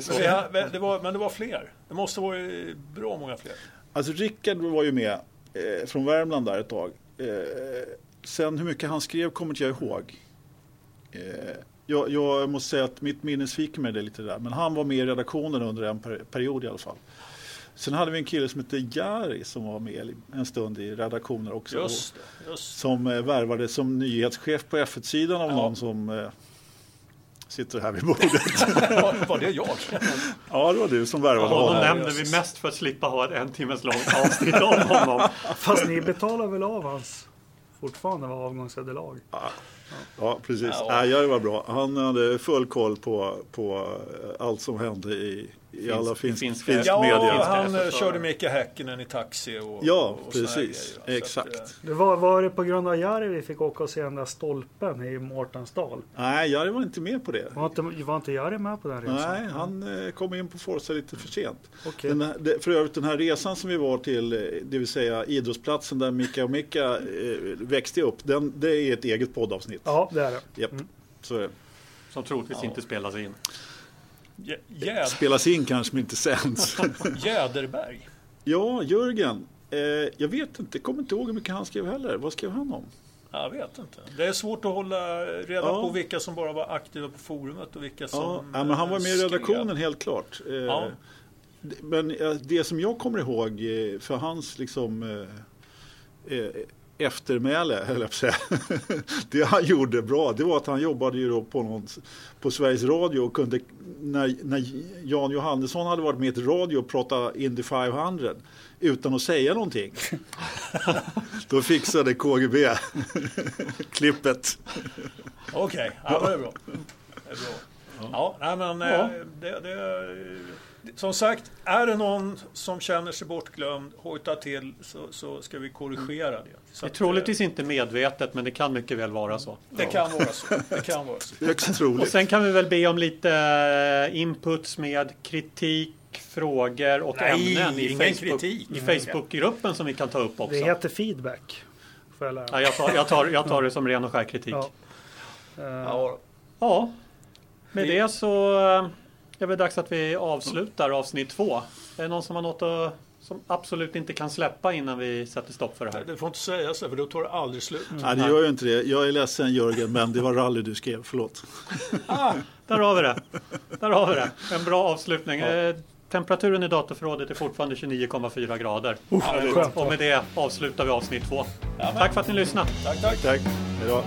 var fler. Det måste vara bra många fler. Alltså Rickard var ju med från Värmland där ett tag. Sen hur mycket han skrev kommer inte jag ihåg. Jag måste säga att mitt minne sviker mig det lite där. Men han var med i redaktionen under en period i alla fall. Sen hade vi en kille som hette Jari som var med en stund i redaktionen också. Just. Som värvades som nyhetschef på F1-sidan av någon som sitter här vid bordet. Var det jag? Ja, det var du som värvade honom. Honom nämnde vi mest för att slippa ha en timmes långt avsnitt om honom. Fast ni betalar väl av hans... fortfarande var avgångsvederlag. Ja, precis. Ja, det var bra. Han hade full koll på allt som hände i i alla finska media. Ja, han körde Mika Häkkinen i taxi och ja, och precis. Grejer, exakt. Att, det var det på grund av Jari vi fick åka och se den där stolpen i Mårtensdal? Nej, Jari var inte med på det. Var inte Jari med på den resan? Nej, han kom in på Forza lite för sent. Okay. För övrigt den här resan som vi var till, det vill säga idrottsplatsen där Mika och Mika växte upp, det är ett eget poddavsnitt. Ja, det är det. Yep. Mm. Så är det. Som troligtvis inte spelas in. Spelas in kanske men inte sänds. Jäderberg. Ja, Jörgen. Jag vet inte, kommer inte ihåg hur mycket han skrev heller. Vad skrev han om? Jag vet inte. Det är svårt att hålla reda på vilka som bara var aktiva på forumet och vilka som men han var med i redaktionen helt klart. Men det som jag kommer ihåg för hans liksom eftermäle, höll jag på säga. Det han gjorde bra, det var att han jobbade ju då på Sveriges Radio och kunde, när Jan Johannesson hade varit med i radio och pratade Indy 500 utan att säga någonting. Då fixade KGB klippet. Okej, det är bra. Det är bra. Ja, nej, men som sagt, är det någon som känner sig bortglömd, hojta till så ska vi korrigera det. Så det är troligtvis inte medvetet, men det kan mycket väl vara så. Det kan vara så. Det kan vara så. Högst troligt. Och sen kan vi väl be om lite inputs med kritik, frågor och ämnen i Facebookgruppen som vi kan ta upp också. Det heter feedback. Jag tar det som ren och skär kritik. Med det så... Det är väl dags att vi avslutar avsnitt 2. Är det någon som har något som absolut inte kan släppa innan vi sätter stopp för det här? Det får inte säga så, för då tar det aldrig slut. Nej, det gör ju inte det. Jag är ledsen, Jörgen, men det var rally du skrev. Förlåt. Där har vi det. En bra avslutning. Temperaturen i datorförrådet är fortfarande 29,4 grader. Och med det avslutar vi avsnitt 2. Tack för att ni lyssnade. Tack. Hej då.